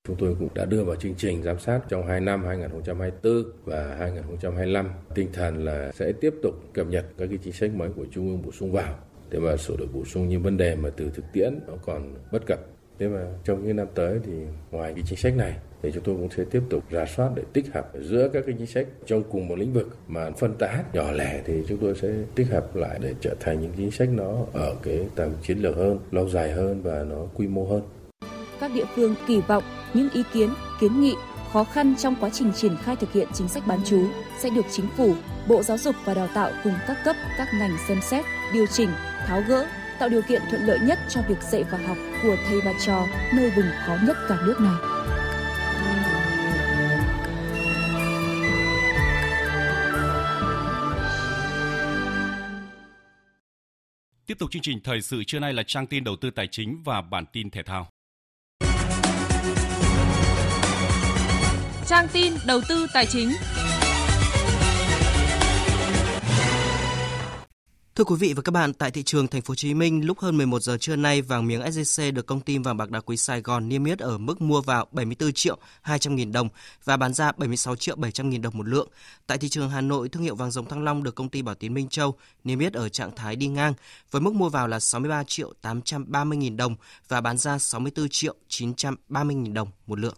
Chúng tôi cũng đã đưa vào chương trình giám sát trong hai năm hai không hai tư và hai không hai lăm. Tinh thần là sẽ tiếp tục cập nhật các cái chính sách mới của Trung ương bổ sung vào. Thế mà sửa đổi bổ sung những vấn đề mà từ thực tiễn nó còn bất cập. Thế mà trong những năm tới thì ngoài cái chính sách này thì chúng tôi cũng sẽ tiếp tục rà soát để tích hợp giữa các cái chính sách trong cùng một lĩnh vực mà phân tán nhỏ lẻ thì chúng tôi sẽ tích hợp lại để trở thành những chính sách nó ở cái tầm chiến lược hơn, lâu dài hơn và nó quy mô hơn. Các địa phương kỳ vọng những ý kiến, kiến nghị, khó khăn trong quá trình triển khai thực hiện chính sách bán trú sẽ được Chính phủ, Bộ Giáo dục và Đào tạo cùng các cấp, các ngành xem xét, điều chỉnh, tháo gỡ, tạo điều kiện thuận lợi nhất cho việc dạy và học của thầy và trò nơi vùng khó nhất cả nước này. Tiếp tục chương trình thời sự trưa nay là trang tin đầu tư tài chính và bản tin thể thao. Trang tin đầu tư tài chính. Thưa quý vị và các bạn, tại thị trường Thành phố Hồ Chí Minh, lúc hơn mười một giờ trưa nay, vàng miếng ét gi xê được công ty vàng bạc đá quý Sài Gòn niêm yết ở mức mua vào bảy mươi tư triệu hai trăm nghìn đồng và bán ra bảy mươi sáu triệu bảy trăm nghìn đồng một lượng. Tại thị trường Hà Nội, thương hiệu vàng dòng Thăng Long được công ty Bảo Tín Minh Châu niêm yết ở trạng thái đi ngang với mức mua vào là sáu mươi ba triệu tám trăm ba mươi nghìn đồng và bán ra sáu mươi tư triệu chín trăm ba mươi nghìn đồng một lượng.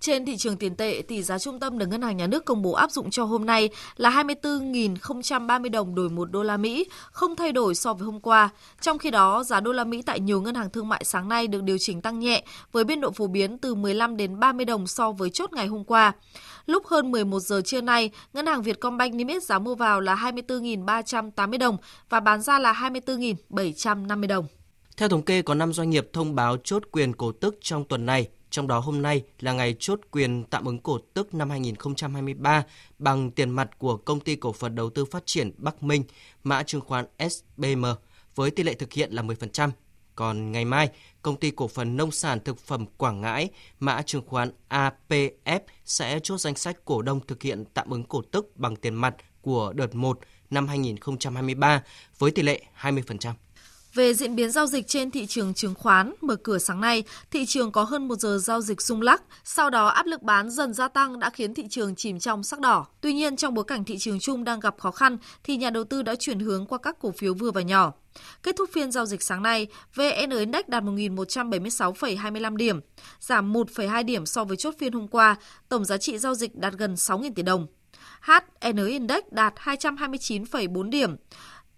Trên thị trường tiền tệ, tỷ giá trung tâm được Ngân hàng Nhà nước công bố áp dụng cho hôm nay là hai mươi tư nghìn không trăm ba mươi đồng đổi một đô la Mỹ, không thay đổi so với hôm qua. Trong khi đó, giá đô la Mỹ tại nhiều ngân hàng thương mại sáng nay được điều chỉnh tăng nhẹ với biên độ phổ biến từ mười lăm đến ba mươi đồng so với chốt ngày hôm qua. Lúc hơn mười một giờ trưa nay, Ngân hàng Vietcombank niêm yết giá mua vào là hai mươi tư nghìn ba trăm tám mươi đồng và bán ra là hai mươi tư nghìn bảy trăm năm mươi đồng. Theo thống kê, có năm doanh nghiệp thông báo chốt quyền cổ tức trong tuần này. Trong đó hôm nay là ngày chốt quyền tạm ứng cổ tức năm hai không hai ba bằng tiền mặt của Công ty Cổ phần Đầu tư Phát triển Bắc Minh, mã chứng khoán ét bê em, với tỷ lệ thực hiện là mười phần trăm. Còn ngày mai, Công ty Cổ phần Nông sản Thực phẩm Quảng Ngãi, mã chứng khoán a pê ép sẽ chốt danh sách cổ đông thực hiện tạm ứng cổ tức bằng tiền mặt của đợt một năm hai không hai ba với tỷ lệ hai mươi phần trăm. Về diễn biến giao dịch trên thị trường chứng khoán, mở cửa sáng nay, thị trường có hơn một giờ giao dịch rung lắc, sau đó áp lực bán dần gia tăng đã khiến thị trường chìm trong sắc đỏ. Tuy nhiên, trong bối cảnh thị trường chung đang gặp khó khăn, thì nhà đầu tư đã chuyển hướng qua các cổ phiếu vừa và nhỏ. Kết thúc phiên giao dịch sáng nay, vê en Index đạt một nghìn một trăm bảy mươi sáu phẩy hai mươi lăm điểm, giảm một phẩy hai điểm so với chốt phiên hôm qua, tổng giá trị giao dịch đạt gần sáu nghìn tỷ đồng. hát en Index đạt hai trăm hai mươi chín phẩy bốn điểm,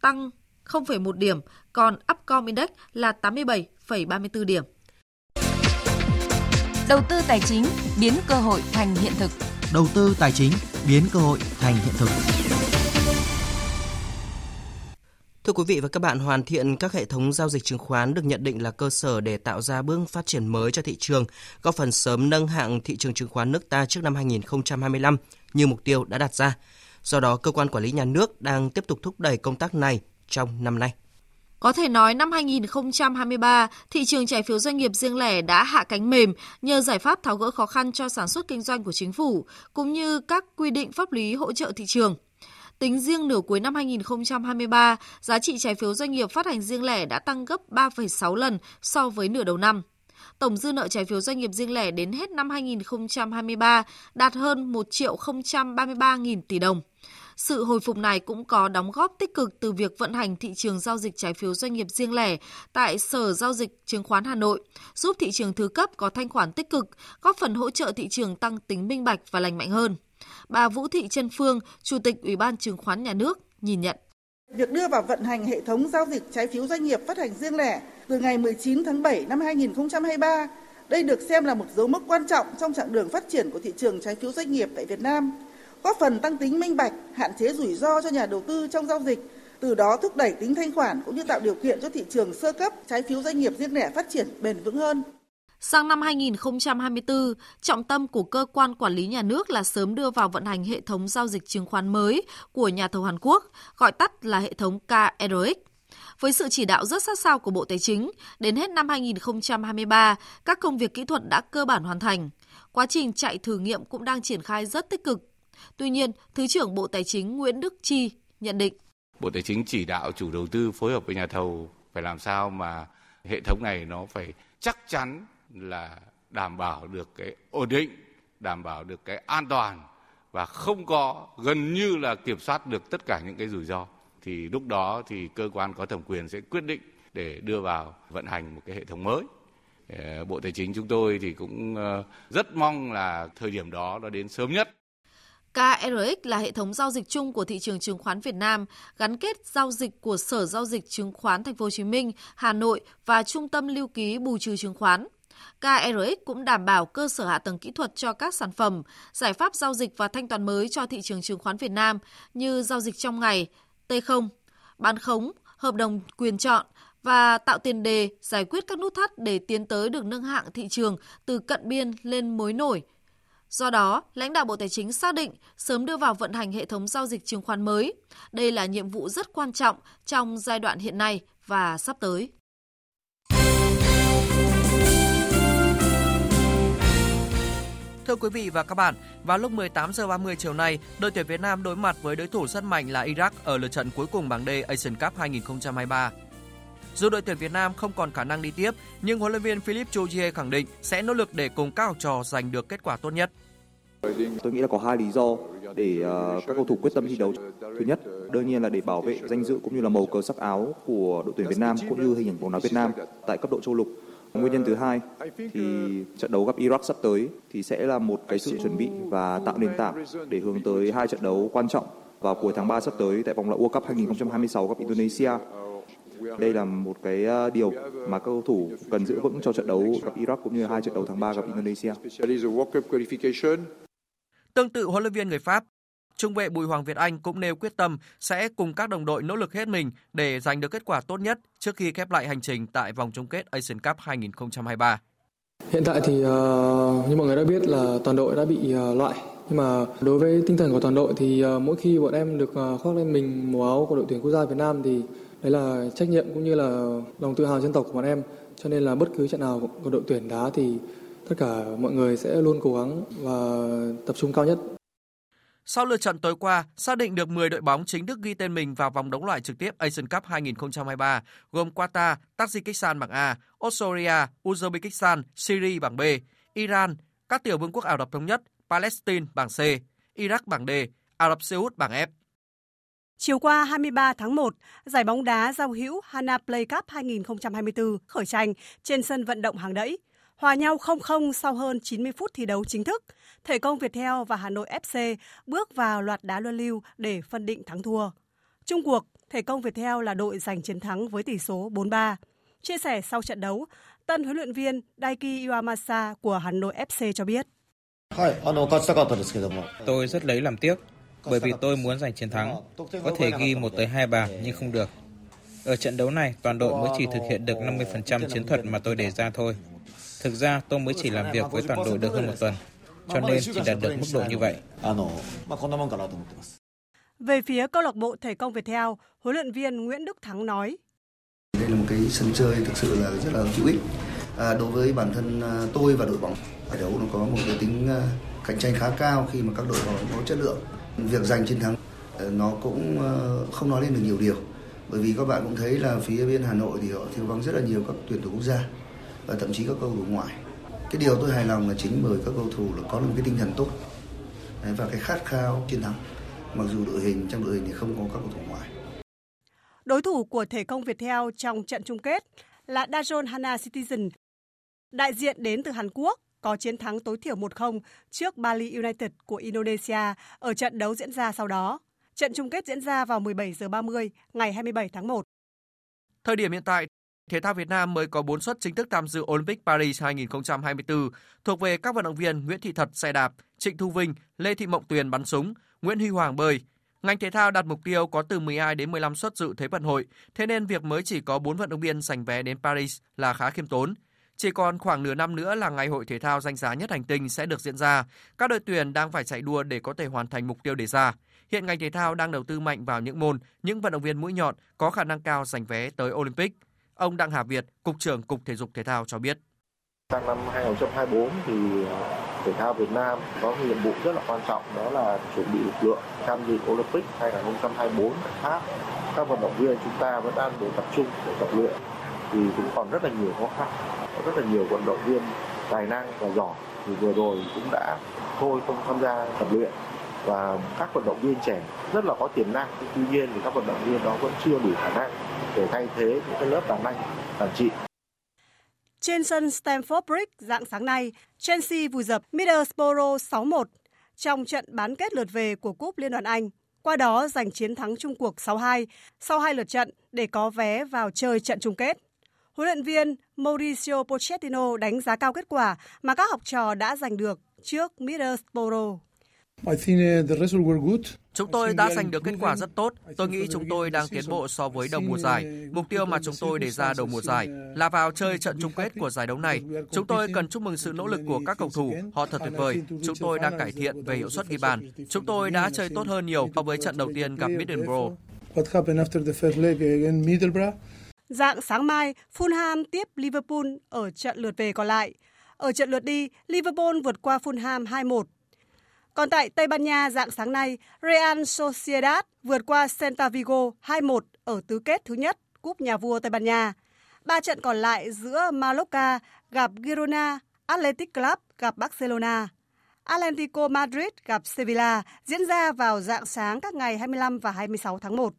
tăng không phẩy một điểm, còn Upcom Index là tám mươi bảy phẩy ba mươi tư điểm. Đầu tư tài chính biến cơ hội thành hiện thực. Đầu tư tài chính biến cơ hội thành hiện thực. Thưa quý vị và các bạn, hoàn thiện các hệ thống giao dịch chứng khoán được nhận định là cơ sở để tạo ra bước phát triển mới cho thị trường, góp phần sớm nâng hạng thị trường chứng khoán nước ta trước năm hai nghìn không trăm hai mươi lăm như mục tiêu đã đặt ra. Do đó, cơ quan quản lý nhà nước đang tiếp tục thúc đẩy công tác này trong năm nay. Có thể nói năm hai nghìn không trăm hai mươi ba, thị trường trái phiếu doanh nghiệp riêng lẻ đã hạ cánh mềm nhờ giải pháp tháo gỡ khó khăn cho sản xuất kinh doanh của chính phủ, cũng như các quy định pháp lý hỗ trợ thị trường. Tính riêng nửa cuối năm hai nghìn không trăm hai mươi ba, giá trị trái phiếu doanh nghiệp phát hành riêng lẻ đã tăng gấp ba phẩy sáu lần so với nửa đầu năm. Tổng dư nợ trái phiếu doanh nghiệp riêng lẻ đến hết năm hai nghìn không trăm hai mươi ba đạt hơn một triệu không trăm ba mươi ba nghìn tỷ đồng. Sự hồi phục này cũng có đóng góp tích cực từ việc vận hành thị trường giao dịch trái phiếu doanh nghiệp riêng lẻ tại Sở Giao dịch Chứng khoán Hà Nội, giúp thị trường thứ cấp có thanh khoản tích cực, góp phần hỗ trợ thị trường tăng tính minh bạch và lành mạnh hơn. Bà Vũ Thị Trân Phương, Chủ tịch Ủy ban Chứng khoán Nhà nước, nhìn nhận. Việc đưa vào vận hành hệ thống giao dịch trái phiếu doanh nghiệp phát hành riêng lẻ từ ngày mười chín tháng bảy năm hai nghìn không trăm hai mươi ba, đây được xem là một dấu mốc quan trọng trong chặng đường phát triển của thị trường trái phiếu doanh nghiệp tại Việt Nam, góp phần tăng tính minh bạch, hạn chế rủi ro cho nhà đầu tư trong giao dịch, từ đó thúc đẩy tính thanh khoản cũng như tạo điều kiện cho thị trường sơ cấp trái phiếu doanh nghiệp riêng lẻ phát triển bền vững hơn. Sang năm hai nghìn không trăm hai mươi tư, trọng tâm của cơ quan quản lý nhà nước là sớm đưa vào vận hành hệ thống giao dịch chứng khoán mới của nhà thầu Hàn Quốc, gọi tắt là hệ thống ca rờ ích. Với sự chỉ đạo rất sát sao của Bộ Tài chính, đến hết năm hai nghìn không trăm hai mươi ba, các công việc kỹ thuật đã cơ bản hoàn thành. Quá trình chạy thử nghiệm cũng đang triển khai rất tích cực. Tuy nhiên, Thứ trưởng Bộ Tài chính Nguyễn Đức Chi nhận định. Bộ Tài chính chỉ đạo chủ đầu tư phối hợp với nhà thầu phải làm sao mà hệ thống này nó phải chắc chắn là đảm bảo được cái ổn định, đảm bảo được cái an toàn và không có gần như là kiểm soát được tất cả những cái rủi ro. Thì lúc đó thì cơ quan có thẩm quyền sẽ quyết định để đưa vào vận hành một cái hệ thống mới. Bộ Tài chính chúng tôi thì cũng rất mong là thời điểm đó nó đến sớm nhất. ca rờ ích là hệ thống giao dịch chung của thị trường chứng khoán Việt Nam, gắn kết giao dịch của Sở Giao dịch Chứng khoán thành phố Hồ Chí Minh, Hà Nội và Trung tâm Lưu ký Bù trừ Chứng khoán. ca rờ ích cũng đảm bảo cơ sở hạ tầng kỹ thuật cho các sản phẩm, giải pháp giao dịch và thanh toán mới cho thị trường chứng khoán Việt Nam như giao dịch trong ngày, tê không, bán khống, hợp đồng quyền chọn và tạo tiền đề giải quyết các nút thắt để tiến tới được nâng hạng thị trường từ cận biên lên mới nổi. Do đó, lãnh đạo Bộ Tài chính xác định sớm đưa vào vận hành hệ thống giao dịch chứng khoán mới. Đây là nhiệm vụ rất quan trọng trong giai đoạn hiện nay và sắp tới. Thưa quý vị và các bạn, vào lúc mười tám giờ ba mươi chiều nay, đội tuyển Việt Nam đối mặt với đối thủ rất mạnh là Iraq ở lượt trận cuối cùng bảng D Asian Cup hai nghìn không trăm hai mươi ba. Dù đội tuyển Việt Nam không còn khả năng đi tiếp, nhưng huấn luyện viên Philippe Jouzier khẳng định sẽ nỗ lực để cùng các học trò giành được kết quả tốt nhất. Tôi nghĩ là có hai lý do để các cầu thủ quyết tâm thi đấu. Thứ nhất, đương nhiên là để bảo vệ danh dự cũng như là màu cờ sắc áo của đội tuyển Việt Nam cũng như hình ảnh bóng đá Việt Nam tại cấp độ châu lục. Nguyên nhân thứ hai thì trận đấu gặp Iraq sắp tới thì sẽ là một cái sự chuẩn bị và tạo nền tảng để hướng tới hai trận đấu quan trọng vào cuối tháng ba sắp tới tại vòng loại World Cup hai nghìn không trăm hai mươi sáu gặp Indonesia. Đây là một cái điều mà các cầu thủ cần giữ vững cho trận đấu gặp Iraq cũng như hai trận đấu tháng ba gặp Indonesia. Tương tự huấn luyện viên người Pháp, trung vệ Bùi Hoàng Việt Anh cũng nêu quyết tâm sẽ cùng các đồng đội nỗ lực hết mình để giành được kết quả tốt nhất trước khi khép lại hành trình tại vòng chung kết Asian Cup hai nghìn không trăm hai mươi ba. Hiện tại thì như mọi người đã biết là toàn đội đã bị loại. Nhưng mà đối với tinh thần của toàn đội thì mỗi khi bọn em được khoác lên mình màu áo của đội tuyển quốc gia Việt Nam thì đấy là trách nhiệm cũng như là lòng tự hào dân tộc của bọn em. Cho nên là bất cứ trận nào của đội tuyển đá thì tất cả mọi người sẽ luôn cố gắng và tập trung cao nhất. Sau lượt trận tối qua, xác định được mười đội bóng chính thức ghi tên mình vào vòng đấu loại trực tiếp Asian Cup hai không hai ba, gồm Qatar, Tajikistan bảng A, Australia, Uzbekistan, Syria bảng B, Iran, các tiểu vương quốc Ả Rập Thống Nhất, Palestine bảng C, Iraq bảng D, Ả Rập Xê Út bảng F. Chiều qua hai mươi ba tháng một, giải bóng đá giao hữu Hana Play Cup hai không hai tư khởi tranh trên sân vận động Hàng Đẫy. Hòa nhau không không sau hơn chín mươi phút thi đấu chính thức, Thể Công Viettel và Hà Nội ép xê bước vào loạt đá luân lưu để phân định thắng thua. Chung cuộc, Thể Công Viettel là đội giành chiến thắng với tỷ số bốn ba. Chia sẻ sau trận đấu, tân huấn luyện viên Daiki Iwamasa của Hà Nội ép xê cho biết. Tôi rất lấy làm tiếc, bởi vì tôi muốn giành chiến thắng, có thể ghi một tới hai bàn nhưng không được. Ở trận đấu này, toàn đội mới chỉ thực hiện được năm mươi phần trăm chiến thuật mà tôi đề ra thôi. Thực ra tôi mới chỉ làm việc với toàn đội được hơn một tuần, cho nên chỉ đạt được mức độ như vậy. Về phía câu lạc bộ Thể Công Viettel, huấn luyện viên Nguyễn Đức Thắng nói: đây là một cái sân chơi thực sự là rất là hữu ích à, đối với bản thân tôi và đội bóng. Giải đấu nó có một cái tính cạnh tranh khá cao khi mà các đội bóng có chất lượng. Việc giành chiến thắng nó cũng không nói lên được nhiều điều, bởi vì các bạn cũng thấy là phía bên Hà Nội thì họ thiếu vắng rất là nhiều các tuyển thủ quốc gia. Và thậm chí các cầu thủ ngoại. Cái điều tôi hài lòng là chính bởi các cầu thủ là có được cái tinh thần tốt và cái khát khao chiến thắng, mặc dù đội hình trong đội hình thì không có các cầu thủ ngoại. Đối thủ của Thể Công Viettel trong trận chung kết là Daejeon Hana Citizen, đại diện đến từ Hàn Quốc, có chiến thắng tối thiểu một không trước Bali United của Indonesia ở trận đấu diễn ra sau đó. Trận chung kết diễn ra vào mười bảy giờ ba mươi ngày hai mươi bảy tháng một. Thời điểm hiện tại, Thể thao Việt Nam mới có bốn suất chính thức tham dự Olympic Paris hai không hai tư, thuộc về các vận động viên Nguyễn Thị Thật xe đạp, Trịnh Thu Vinh, Lê Thị Mộng Tuyền bắn súng, Nguyễn Huy Hoàng bơi. Ngành thể thao đặt mục tiêu có từ mười hai đến mười lăm suất dự Thế vận hội, thế nên việc mới chỉ có bốn vận động viên giành vé đến Paris là khá khiêm tốn. Chỉ còn khoảng nửa năm nữa là ngày hội thể thao danh giá nhất hành tinh sẽ được diễn ra. Các đội tuyển đang phải chạy đua để có thể hoàn thành mục tiêu đề ra. Hiện ngành thể thao đang đầu tư mạnh vào những môn, những vận động viên mũi nhọn có khả năng cao giành vé tới Olympic. Ông Đặng Hà Việt, Cục trưởng Cục Thể dục Thể thao cho biết. Sang năm hai không hai tư thì thể thao Việt Nam có nhiệm vụ rất là quan trọng, đó là chuẩn bị lực lượng tham dự Olympic hai không hai tư tại Pháp. Các vận động viên chúng ta vẫn đang được tập trung để tập luyện thì cũng còn rất là nhiều khó khăn. Có rất là nhiều vận động viên tài năng và giỏi thì vừa rồi cũng đã thôi không tham gia tập luyện. Và các vận động viên trẻ rất là có tiềm năng, tuy nhiên thì các vận động viên đó vẫn chưa đủ khả năng để thay thế những cái lớp đàn anh, đàn chị. Trên sân Stamford Bridge dạng sáng nay, Chelsea vùi dập Middlesbrough sáu một trong trận bán kết lượt về của Cúp Liên đoàn Anh, qua đó giành chiến thắng chung cuộc sáu hai sau hai lượt trận để có vé vào chơi trận chung kết. Huấn luyện viên Mauricio Pochettino đánh giá cao kết quả mà các học trò đã giành được trước Middlesbrough. Chúng tôi đã giành được kết quả rất tốt. Tôi nghĩ chúng tôi đang tiến bộ so với đầu mùa giải. Mục tiêu mà chúng tôi đề ra đầu mùa giải là vào chơi trận chung kết của giải đấu này. Chúng tôi cần chúc mừng sự nỗ lực của các cầu thủ. Họ thật tuyệt vời. Chúng tôi đang cải thiện về hiệu suất ghi bàn. Chúng tôi đã chơi tốt hơn nhiều so với trận đầu tiên gặp Middlesbrough. Dạng sáng mai, Fulham tiếp Liverpool ở trận lượt về còn lại. Ở trận lượt đi, Liverpool vượt qua Fulham hai một. Còn tại Tây Ban Nha rạng sáng nay, Real Sociedad vượt qua Celta Vigo hai một ở tứ kết thứ nhất Cúp Nhà vua Tây Ban Nha. Ba trận còn lại giữa Mallorca gặp Girona, Athletic Club gặp Barcelona, Atlético Madrid gặp Sevilla diễn ra vào rạng sáng các ngày hai mươi lăm và hai mươi sáu tháng một.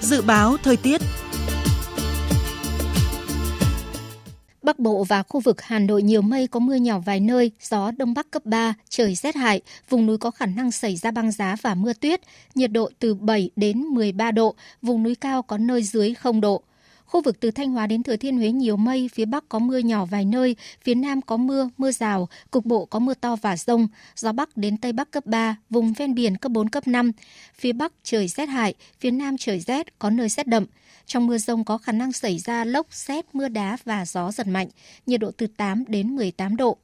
Dự báo thời tiết. Bắc Bộ và khu vực Hà Nội nhiều mây, có mưa nhỏ vài nơi, gió Đông Bắc cấp ba, trời rét hại, vùng núi có khả năng xảy ra băng giá và mưa tuyết, nhiệt độ từ bảy đến mười ba độ, vùng núi cao có nơi dưới không độ. Khu vực từ Thanh Hóa đến Thừa Thiên Huế nhiều mây, phía Bắc có mưa nhỏ vài nơi, phía Nam có mưa, mưa rào, cục bộ có mưa to và dông, gió Bắc đến Tây Bắc cấp ba, vùng ven biển cấp bốn, cấp năm. Phía Bắc trời rét hại, phía Nam trời rét, có nơi rét đậm. Trong mưa dông có khả năng xảy ra lốc, sét, mưa đá và gió giật mạnh, nhiệt độ từ tám đến mười tám độ.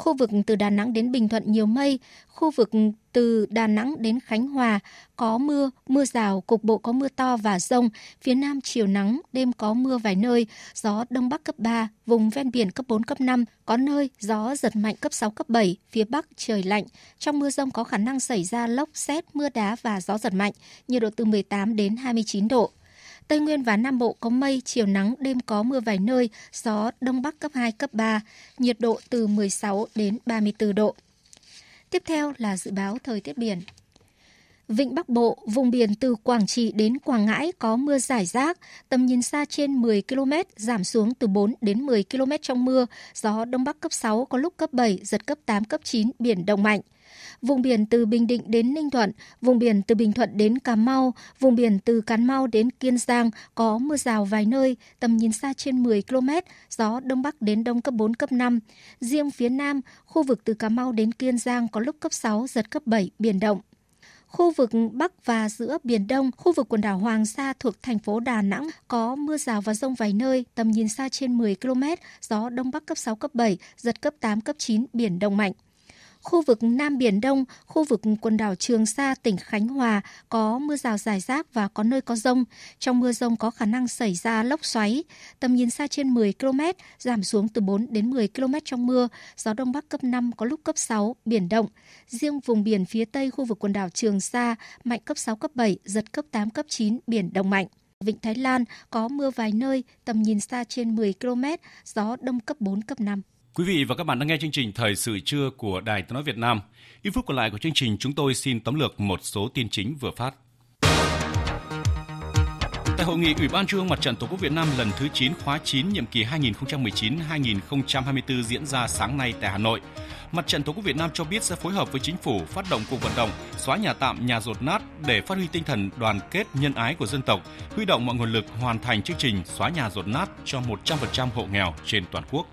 khu vực từ Đà Nẵng đến Bình Thuận nhiều mây, khu vực từ Đà Nẵng đến Khánh Hòa có mưa, mưa rào, cục bộ có mưa to và dông, phía Nam chiều nắng, đêm có mưa vài nơi, gió Đông Bắc cấp ba, vùng ven biển cấp bốn, cấp năm, có nơi gió giật mạnh cấp sáu, cấp bảy, phía Bắc trời lạnh. Trong mưa dông có khả năng xảy ra lốc, sét, mưa đá và gió giật mạnh, nhiệt độ từ mười tám đến hai mươi chín độ. Tây Nguyên và Nam Bộ có mây, chiều nắng, đêm có mưa vài nơi, gió Đông Bắc cấp hai, cấp ba, nhiệt độ từ mười sáu đến ba mươi tư độ. Tiếp theo là dự báo thời tiết biển. Vịnh Bắc Bộ, vùng biển từ Quảng Trị đến Quảng Ngãi có mưa rải rác, tầm nhìn xa trên mười ki lô mét, giảm xuống từ bốn đến mười ki lô mét trong mưa, gió Đông Bắc cấp sáu, có lúc cấp bảy, giật cấp tám, cấp chín, biển động mạnh. Vùng biển từ Bình Định đến Ninh Thuận, vùng biển từ Bình Thuận đến Cà Mau, vùng biển từ Cà Mau đến Kiên Giang có mưa rào vài nơi, tầm nhìn xa trên mười ki lô mét, gió Đông Bắc đến Đông cấp bốn, cấp năm. Riêng phía Nam, khu vực từ Cà Mau đến Kiên Giang có lúc cấp sáu, giật cấp bảy, biển động. Khu vực Bắc và giữa Biển Đông, khu vực quần đảo Hoàng Sa thuộc thành phố Đà Nẵng có mưa rào và dông vài nơi, tầm nhìn xa trên mười ki lô mét, gió Đông Bắc cấp sáu, cấp bảy, giật cấp tám, cấp chín, biển động mạnh. Khu vực Nam Biển Đông, khu vực quần đảo Trường Sa, tỉnh Khánh Hòa có mưa rào rải rác và có nơi có dông. Trong mưa dông có khả năng xảy ra lốc xoáy, tầm nhìn xa trên mười ki lô mét, giảm xuống từ bốn đến mười ki lô mét trong mưa, gió Đông Bắc cấp năm, có lúc cấp sáu, biển động. Riêng vùng biển phía Tây khu vực quần đảo Trường Sa mạnh cấp sáu, cấp bảy, giật cấp tám, cấp chín, biển động mạnh. Vịnh Thái Lan có mưa vài nơi, tầm nhìn xa trên mười ki lô mét, gió Đông cấp bốn, cấp năm. Quý vị và các bạn đang nghe chương trình Thời sự trưa của Đài Tiếng nói Việt Nam. Ít phút còn lại của chương trình, chúng tôi xin tóm lược một số tin chính vừa phát. Tại hội nghị Ủy ban Trung ương Mặt trận Tổ quốc Việt Nam lần thứ chín khóa chín nhiệm kỳ hai nghìn không trăm mười chín đến hai nghìn không trăm hai mươi tư diễn ra sáng nay tại Hà Nội, Mặt trận Tổ quốc Việt Nam cho biết sẽ phối hợp với chính phủ phát động cuộc vận động xóa nhà tạm, nhà dột nát để phát huy tinh thần đoàn kết nhân ái của dân tộc, huy động mọi nguồn lực hoàn thành chương trình xóa nhà dột nát cho một trăm phần trăm hộ nghèo trên toàn quốc.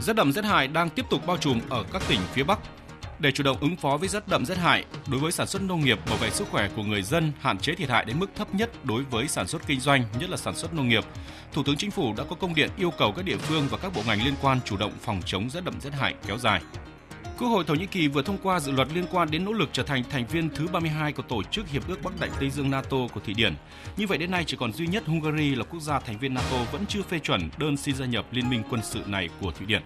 Rét đậm rét hại đang tiếp tục bao trùm ở các tỉnh phía Bắc. Để chủ động ứng phó với rét đậm rét hại, đối với sản xuất nông nghiệp, bảo vệ sức khỏe của người dân, hạn chế thiệt hại đến mức thấp nhất đối với sản xuất kinh doanh, nhất là sản xuất nông nghiệp, Thủ tướng Chính phủ đã có công điện yêu cầu các địa phương và các bộ ngành liên quan chủ động phòng chống rét đậm rét hại kéo dài. Quốc hội Thổ Nhĩ Kỳ vừa thông qua dự luật liên quan đến nỗ lực trở thành thành viên thứ ba mươi hai của Tổ chức Hiệp ước Bắc Đại Tây Dương NATO của Thụy Điển. Như vậy đến nay chỉ còn duy nhất Hungary là quốc gia thành viên NATO vẫn chưa phê chuẩn đơn xin gia nhập liên minh quân sự này của Thụy Điển.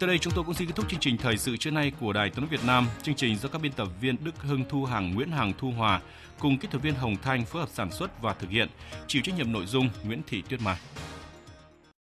Từ đây chúng tôi cũng xin kết thúc chương trình Thời sự trưa nay của Đài Tiếng nói Việt Nam. Chương trình do các biên tập viên Đức Hưng, Thu Hằng, Nguyễn Hằng, Thu Hòa cùng kỹ thuật viên Hồng Thanh phối hợp sản xuất và thực hiện. Chịu trách nhiệm nội dung Nguyễn Thị Tuyết Mai.